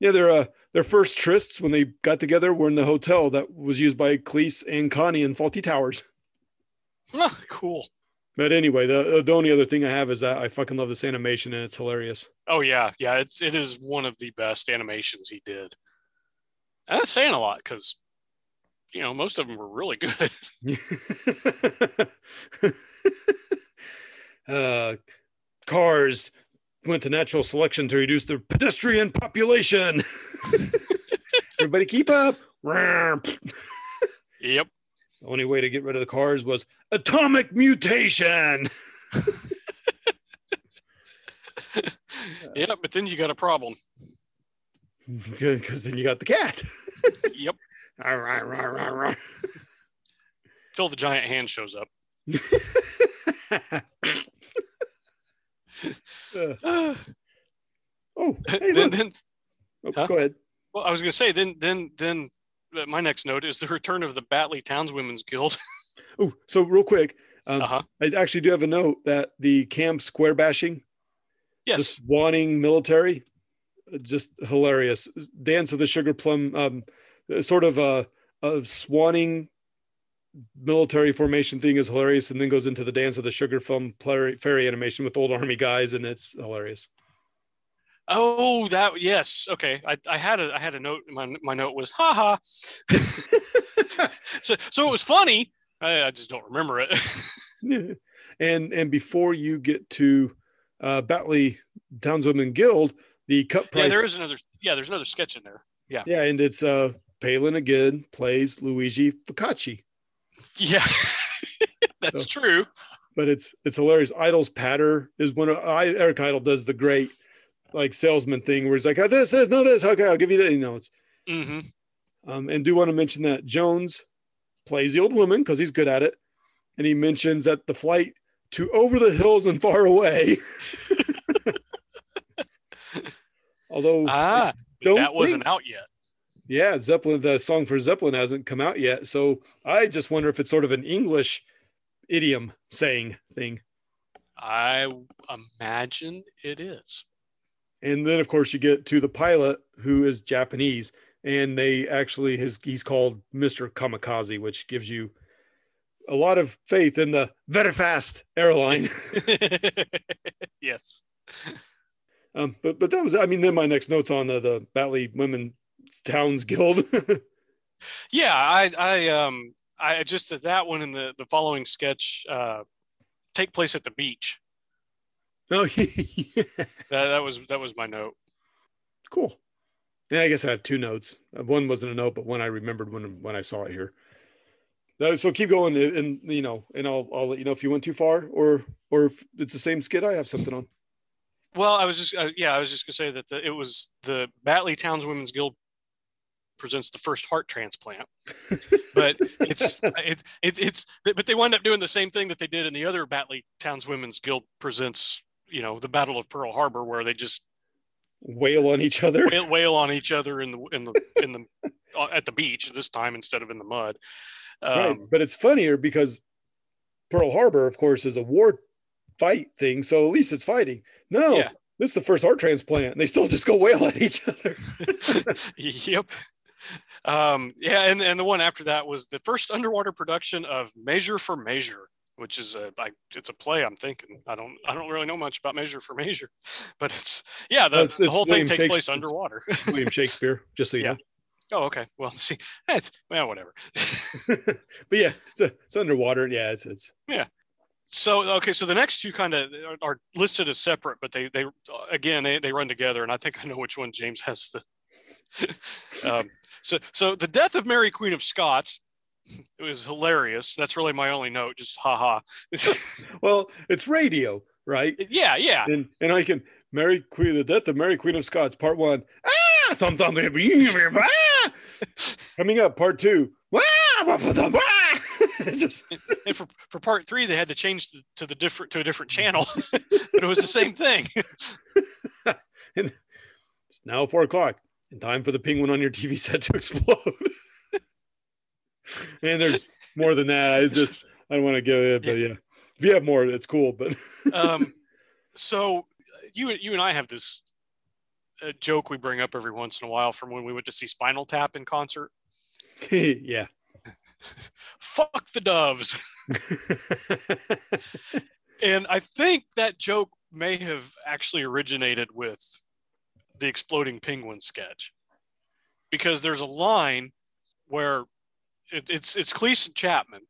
Yeah, their first trysts when they got together were in the hotel that was used by Cleese and Connie in Fawlty Towers. Oh, cool. But anyway, the only other thing I have is that I fucking love this animation and it's hilarious. Oh, yeah. Yeah, it is one of the best animations he did. And that's saying a lot because, you know, most of them were really good. Cars went to natural selection to reduce the pedestrian population. Everybody keep up. Yep. The only way to get rid of the cars was atomic mutation. Yeah, but then you got a problem. Good, because then you got the cat. Yep. All right. Till the giant hand shows up. Oh, hey, go ahead. Well, I was going to say, then my next note is the return of the Batley Townswomen's Guild. Oh, so real quick, I actually do have a note that the camp square bashing, the swanning military, just hilarious. Dance of the Sugar Plum, sort of a swanning military formation thing is hilarious, and then goes into the Dance of the Sugar Plum fairy animation with old army guys, and it's hilarious. Oh, that, yes. Okay. I had a note. My note was, haha. So it was funny. I just don't remember it. Yeah. And before you get to Batley Townswomen Guild, the cut price. Yeah, there's another sketch in there. Yeah. Yeah. And it's Palin again plays Luigi Ficacci. Yeah, that's true. But it's hilarious. Idle's patter is one of Eric Idle does the great like salesman thing where he's like, oh, this, okay, I'll give you that. You know, it's and do want to mention that Jones plays the old woman because he's good at it, and he mentions that the flight to over the hills and far away. Although that wasn't out yet. Yeah, Zeppelin. The song for Zeppelin hasn't come out yet, so I just wonder if it's sort of an English idiom saying thing. I imagine it is. And then, of course, you get to the pilot, who is Japanese, and they actually he's called Mr. Kamikaze, which gives you a lot of faith in the very fast airline. Yes. But that was, I mean, then my next note's on the Batley Women Towns Guild. Yeah, I just did that one in the following sketch take place at the beach. Oh, yeah. that was my note. Cool. Yeah, I guess I have two notes. One wasn't a note, but one I remembered when I saw it here. So keep going, and you know, and I'll let you know if you went too far or if it's the same skit I have something on. Well, I was just gonna say that it was the Batley Townswomen's Guild presents the first heart transplant, but but they wind up doing the same thing that they did in the other Batley Townswomen's Guild presents, you know, the Battle of Pearl Harbor, where they just wail on each other in the at the beach this time instead of in the mud. Right. But it's funnier because Pearl Harbor, of course, is a war fight thing, so at least it's fighting. No, yeah. This is the first heart transplant, and they still just go wail at each other. Yep. Yeah, and the one after that was the first underwater production of Measure for Measure, which is it's a play. I'm thinking I don't really know much about Measure for Measure, but the whole thing takes place underwater. William Shakespeare, just so you know. Oh, okay. Well, see, whatever. But yeah, it's underwater. Yeah, it's yeah. So okay, so the next two kind of are listed as separate, but they run together, and I think I know which one James has. So the death of Mary Queen of Scots, it was hilarious. That's really my only note. Just ha ha. Well, it's radio, right? Yeah, yeah. And I can the death of Mary Queen of Scots, Part 1. Ah, thumb thumb. Coming up, Part 2. Just... And for Part 3, they had to change to a different channel, but it was the same thing. And it's now 4:00, and time for the penguin on your TV set to explode. And there's more than that. I don't want to give it, but yeah, if you have more, it's cool. But so you and I have this joke we bring up every once in a while from when we went to see Spinal Tap in concert. Yeah. Fuck the Doves. And I think that joke may have actually originated with the exploding penguin sketch, because there's a line where it's Cleese and Chapman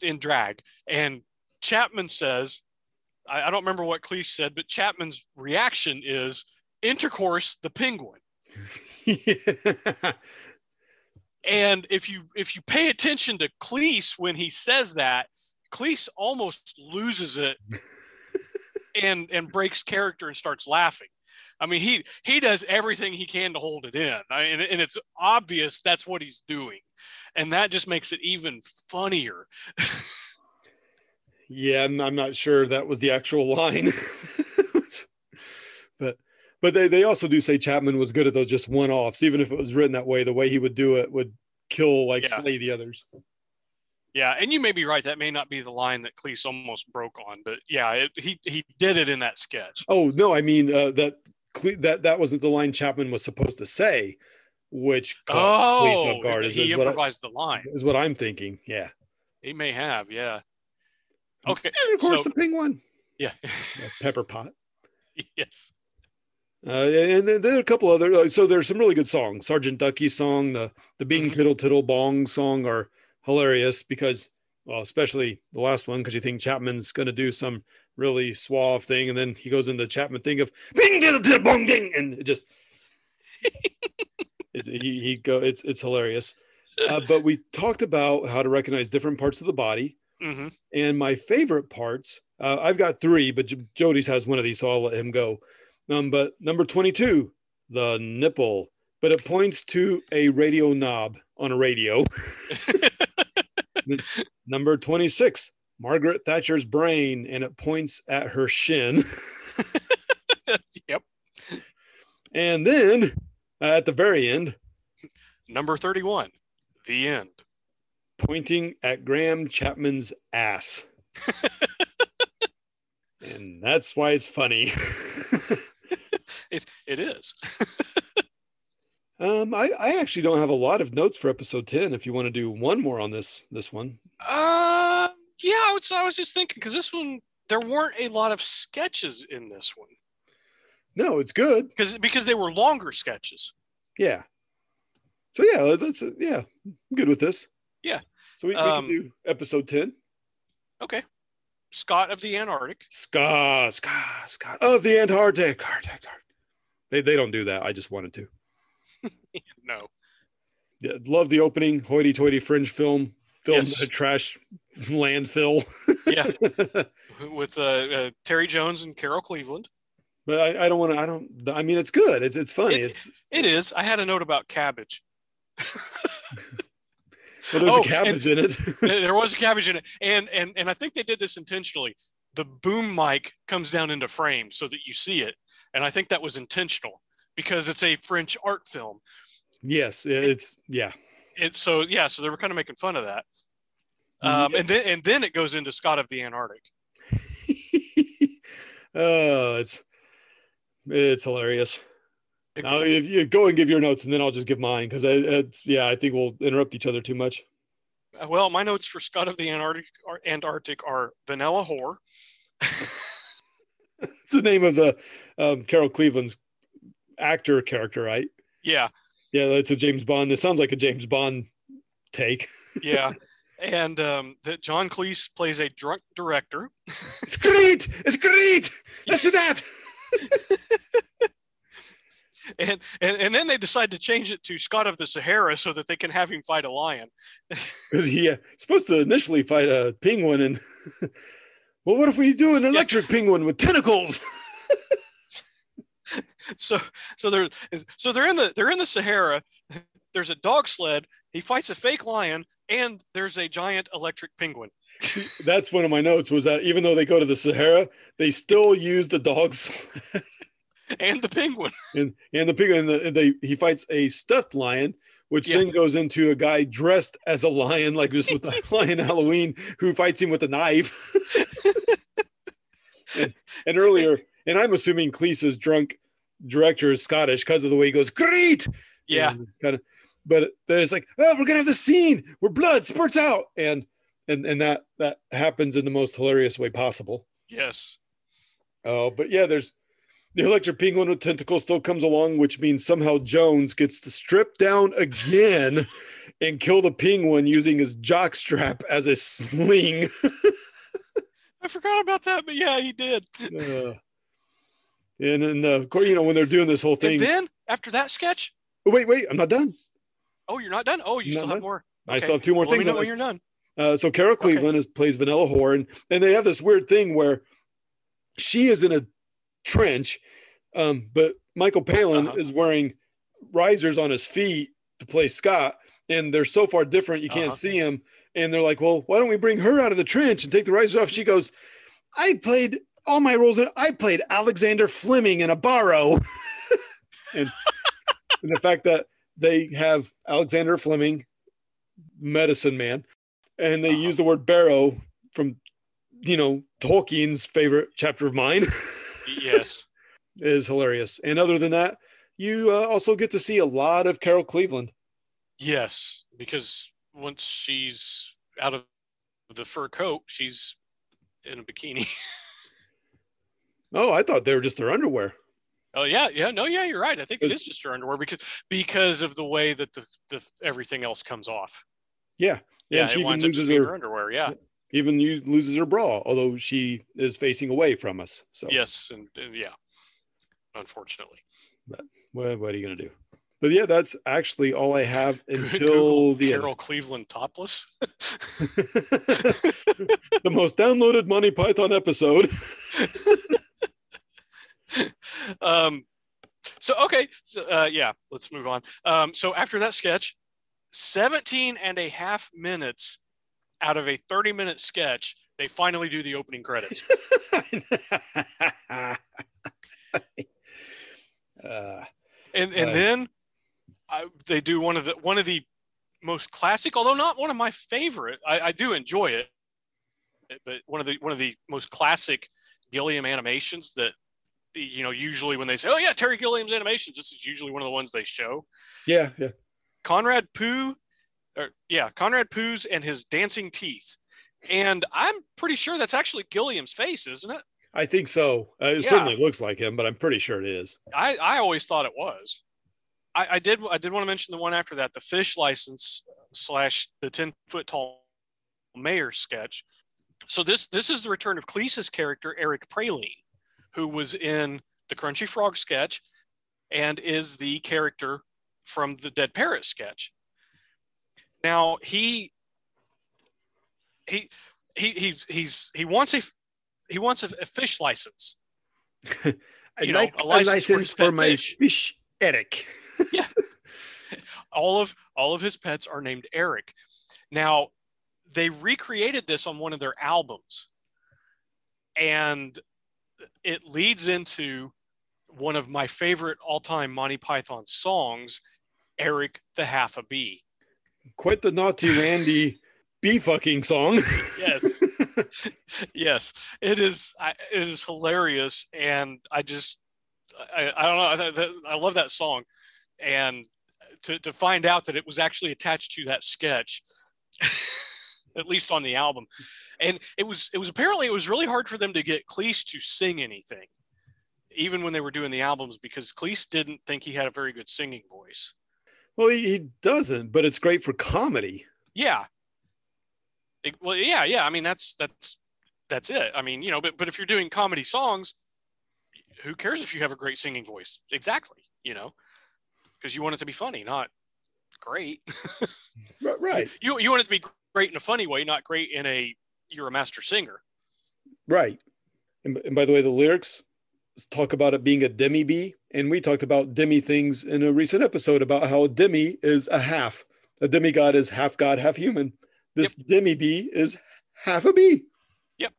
in drag, and Chapman says, I don't remember what Cleese said, but Chapman's reaction is intercourse the penguin. Yeah. And if you pay attention to Cleese when he says that, Cleese almost loses it and breaks character and starts laughing. I mean, he does everything he can to hold it in. I mean, and it's obvious that's what he's doing. And that just makes it even funnier. Yeah, I'm not sure that was the actual line. But they also do say Chapman was good at those just one-offs. Even if it was written that way, the way he would do it would slay the others. Yeah, and you may be right. That may not be the line that Cleese almost broke on, but yeah, he did it in that sketch. Oh, no, I mean, that wasn't the line Chapman was supposed to say, which caught Cleese off guard. He improvised the line. Is what I'm thinking, yeah. He may have, yeah. Okay. And, of course, the penguin. Yeah. Pepper pot. Yes. And then a couple other, so there's some really good songs. Sergeant Ducky's song, the Bing Tiddle Tiddle Bong song are hilarious because, well, especially the last one, because you think Chapman's going to do some really suave thing, and then he goes into the Chapman thing of Bing Tiddle Tiddle Bong Ding, and it just it's hilarious. But we talked about how to recognize different parts of the body, and my favorite parts. I've got 3, but Jody's has one of these, so I'll let him go. But number 22, the nipple, but it points to a radio knob on a radio. Number 26, Margaret Thatcher's brain, and it points at her shin. Yep. And then at the very end, number 31, the end, pointing at Graham Chapman's ass. And that's why it's funny. It is. I actually don't have a lot of notes for episode 10. If you want to do one more on this one. Yeah, I was just thinking, because this one, there weren't a lot of sketches in this one. No, it's good. Because they were longer sketches. Yeah. So yeah, that's I'm good with this. Yeah. So we can do episode 10. Okay. Scott of the Antarctic. Scott of the Antarctic. They don't do that. I just wanted to. No. Yeah, love the opening, hoity-toity fringe film yes. Trash landfill. Yeah, with Terry Jones and Carol Cleveland. But I mean, it's good. It's funny. It is. I had a note about cabbage. Well, there's a cabbage in it. There was a cabbage in it. And I think they did this intentionally. The boom mic comes down into frame so that you see it. And I think that was intentional because it's a French art film. Yes, it's. So they were kind of making fun of that. And then it goes into Scott of the Antarctic. Oh, it's hilarious. Now, if you go and give your notes, and then I'll just give mine, because I think we'll interrupt each other too much. Well, my notes for Scott of the Antarctic are Vanilla Whore. It's the name of the Carol Cleveland's actor character, right? Yeah. Yeah, that's a James Bond. It sounds like a James Bond take. Yeah. And that John Cleese plays a drunk director. It's great. It's great. Let's do that. And then they decide to change it to Scott of the Sahara so that they can have him fight a lion. Because he's supposed to initially fight a penguin. And well, what if we do an electric penguin with tentacles? So they're in the Sahara. There's a dog sled. He fights a fake lion, and there's a giant electric penguin. That's one of my notes, was that even though they go to the Sahara, they still use the dog sled. And the penguin. And the penguin. He fights a stuffed lion, which then goes into a guy dressed as a lion, like just with the lion Halloween, who fights him with a knife. and earlier, and I'm assuming Cleese's drunk director is Scottish because of the way he goes, great. Yeah. Kind of, but then it's like, oh, we're gonna have this scene where blood spurts out, and that happens in the most hilarious way possible. Yes. Oh, but yeah, there's. The electric penguin with tentacles still comes along, which means somehow Jones gets to strip down again and kill the penguin using his jockstrap as a sling. I forgot about that, but yeah, he did. And then, of course, when they're doing this whole thing. And then, after that sketch? Oh, wait, I'm not done. Oh, you're not done? Oh, you still have more. Okay. I still have two more things. Let me know when you're done. So Carol Cleveland plays Vanilla Whore, and they have this weird thing where she is in a trench, but Michael Palin is wearing risers on his feet to play Scott, and they're so far different you can't see him, and they're like, well, why don't we bring her out of the trench and take the risers off? She goes, I played all my roles, I played Alexander Fleming in a barrow. and the fact that they have Alexander Fleming, medicine man, and they use the word barrow from Tolkien's favorite chapter of mine. Yes. It is hilarious. And other than that, you also get to see a lot of Carol Cleveland. Yes, because once she's out of the fur coat, she's in a bikini. Oh, I thought they were just her underwear. Oh, yeah. No, yeah, you're right. I think it is just her underwear because of the way that the everything else comes off. Yeah. Yeah, she even loses her underwear, yeah. Even loses her bra, although she is facing away from us. So yes, and yeah, unfortunately. But what are you going to do? But yeah, that's actually all I have until the Carol Cleveland topless. The most downloaded Monty Python episode. Let's move on. So after that sketch, 17 and a half minutes out of a 30-minute sketch, they finally do the opening credits. Then they do one of the most classic, although not one of my favorite. I do enjoy it, but one of the most classic Gilliam animations that usually when they say, "Oh yeah, Terry Gilliam's animations," this is usually one of the ones they show. Yeah, yeah. Conrad Poos and his dancing teeth. And I'm pretty sure that's actually Gilliam's face, isn't it? I think so. It certainly looks like him, but I'm pretty sure it is. I always thought it was. I did want to mention the one after that, the fish license / the 10-foot-tall mayor sketch. So this is the return of Cleese's character, Eric Praline, who was in the Crunchy Frog sketch and is the character from the Dead Parrot sketch. Now he wants a fish license. A license for my fish, Eric. Yeah. All of his pets are named Eric. Now they recreated this on one of their albums, and it leads into one of my favorite all-time Monty Python songs, "Eric the Half a Bee." Quite the Naughty Randy bee fucking song. Yes, it is. It is hilarious, and I don't know. I love that song, and to find out that it was actually attached to that sketch. at least on the album. And it was apparently it was really hard for them to get Cleese to sing anything, even when they were doing the albums, because Cleese didn't think he had a very good singing voice. Well, he doesn't, but it's great for comedy. Yeah. I mean, that's it. I mean, you know, but if you're doing comedy songs, who cares if you have a great singing voice? Exactly. You know, because you want it to be funny, not great. Right. You want it to be great in a funny way, not great in a, you're a master singer. Right. And by the way, the lyrics talk about it being a demi-B, and we talked about demi things in a recent episode about how a demi is a half. A demigod is half god, half human. This demi-B is half a bee. Yep.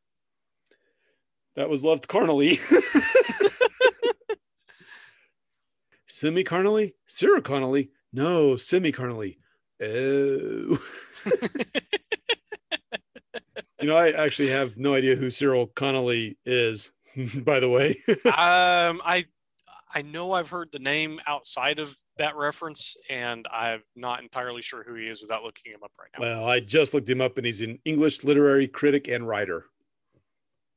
That was loved carnally. Semi-carnally? Siri-carnally? No, semi-carnally. Oh. You know, I actually have no idea who Cyril Connolly is, by the way. I know I've heard the name outside of that reference, and I'm not entirely sure who he is without looking him up right now. Well, I just looked him up, and he's an English literary critic and writer.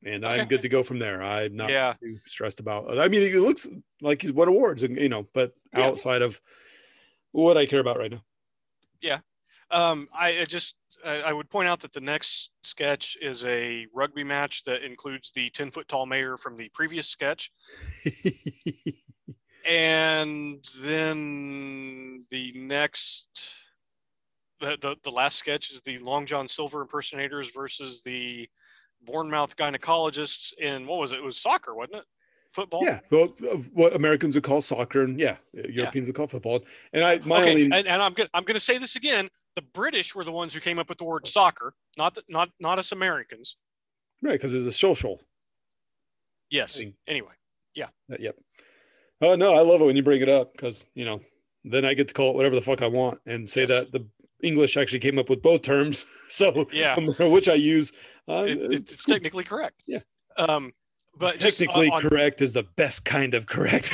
And I'm good to go from there. I'm not too stressed about. I mean, he looks like he's won awards, and you know, but outside of what I care about right now. Yeah. I would point out that the next sketch is a rugby match that includes the 10-foot-tall mayor from the previous sketch. And then the next, the last sketch is the Long John Silver impersonators versus the Bournemouth gynecologists in, what was it? It was soccer, wasn't it? Football? Yeah, well, what Americans would call soccer, and Europeans would call football. And I'm going to say this again: the British were the ones who came up with the word soccer, not us Americans. Right, because it's a social. Yes. Thing. Anyway, yep. Oh no, I love it when you bring it up because you know then I get to call it whatever the fuck I want and say that the English actually came up with both terms. So which I use. It's technically correct. Yeah. But technically correct is the best kind of correct.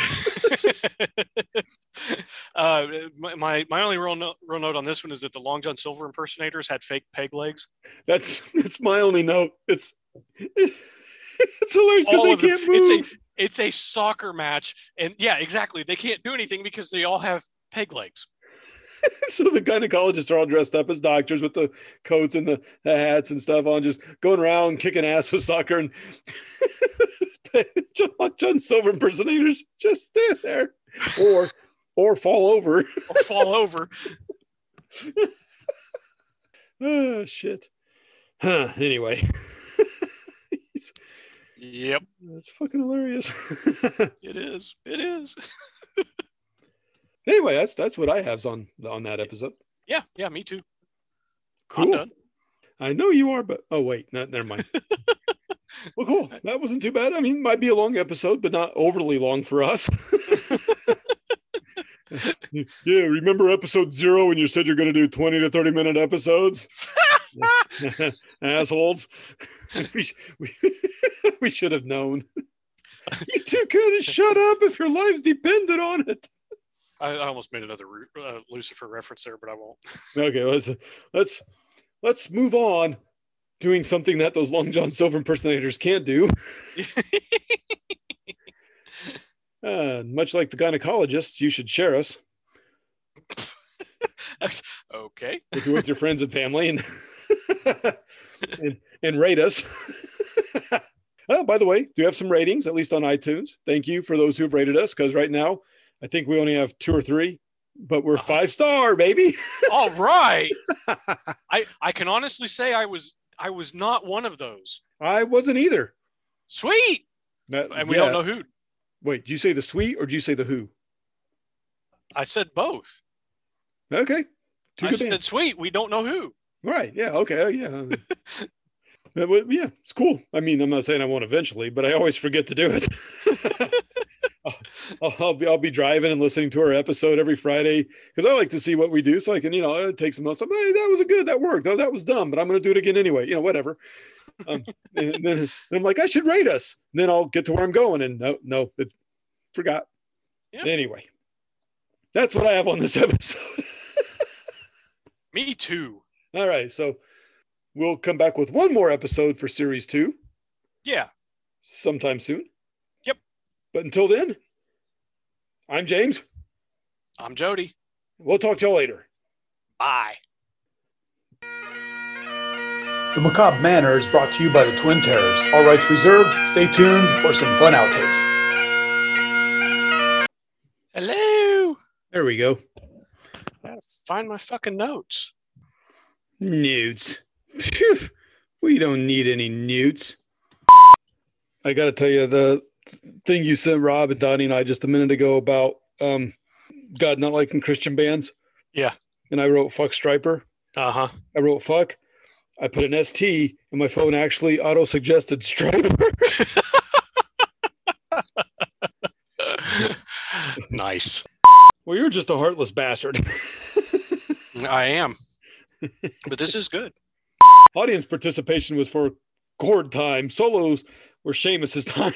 My only real note on this one is that the Long John Silver impersonators had fake peg legs. That's my only note. It's hilarious because they can't move. It's a soccer match. And yeah, exactly. They can't do anything because they all have peg legs. So the gynecologists are all dressed up as doctors with the coats and the hats and stuff on, just going around kicking ass with soccer, and John Silver impersonators just stand there or fall over. Or fall over. Oh, shit. Huh, anyway. Yep. That's fucking hilarious. It is. Anyway, that's what I have on that episode. Yeah, me too. Cool. I'm done. I know you are, but oh wait, never mind. Well, cool. That wasn't too bad. I mean, it might be a long episode, but not overly long for us. Yeah, remember episode 0 when you said you're going to do 20 to 30 minute episodes? Assholes. We should have known. You two could have shut up if your lives depended on it. I almost made another Lucifer reference there, but I won't. Okay, let's move on, doing something that those Long John Silver impersonators can't do. Much like the gynecologists, you should share us. Okay. With your friends and family, and and rate us. Oh, by the way, do you have some ratings, at least on iTunes? Thank you for those who've rated us, because right now, I think we only have 2 or 3, but we're 5-star, baby. All right. I can honestly say I was not one of those. I wasn't either. Sweet. And we don't know who. Wait, did you say the sweet or did you say the who? I said both. Okay. I said sweet. We don't know who. Right. Yeah. Okay. Oh, yeah. Yeah. It's cool. I mean, I'm not saying I won't eventually, but I always forget to do it. I'll be driving and listening to our episode every Friday because I like to see what we do, so I can, you know, take some notes. I'm like, hey, that worked. Oh, that was dumb, but I'm going to do it again anyway. You know, whatever. And I'm like, I should rate us. And then I'll get to where I'm going, and no, it forgot. Yep. Anyway, that's what I have on this episode. Me too. All right, so We'll come back with one more episode for series 2. Yeah. Sometime soon. Yep. But until then, I'm James. I'm Jody. We'll talk to you later. Bye. The Macabre Manor is brought to you by the Twin Terrors. All rights reserved. Stay tuned for some fun outtakes. Hello. There we go. I gotta find my fucking notes. Newts. Phew. We don't need any newts. I got to tell you, the thing you sent Rob and Donnie and I just a minute ago about God not liking Christian bands. Yeah. And I wrote fuck Striper. Uh-huh. I wrote fuck. I put an ST, and my phone actually auto-suggested Striper. Nice. Well, you're just a heartless bastard. I am. But this is good. Audience participation was for chord time. Solos were Seamus's time.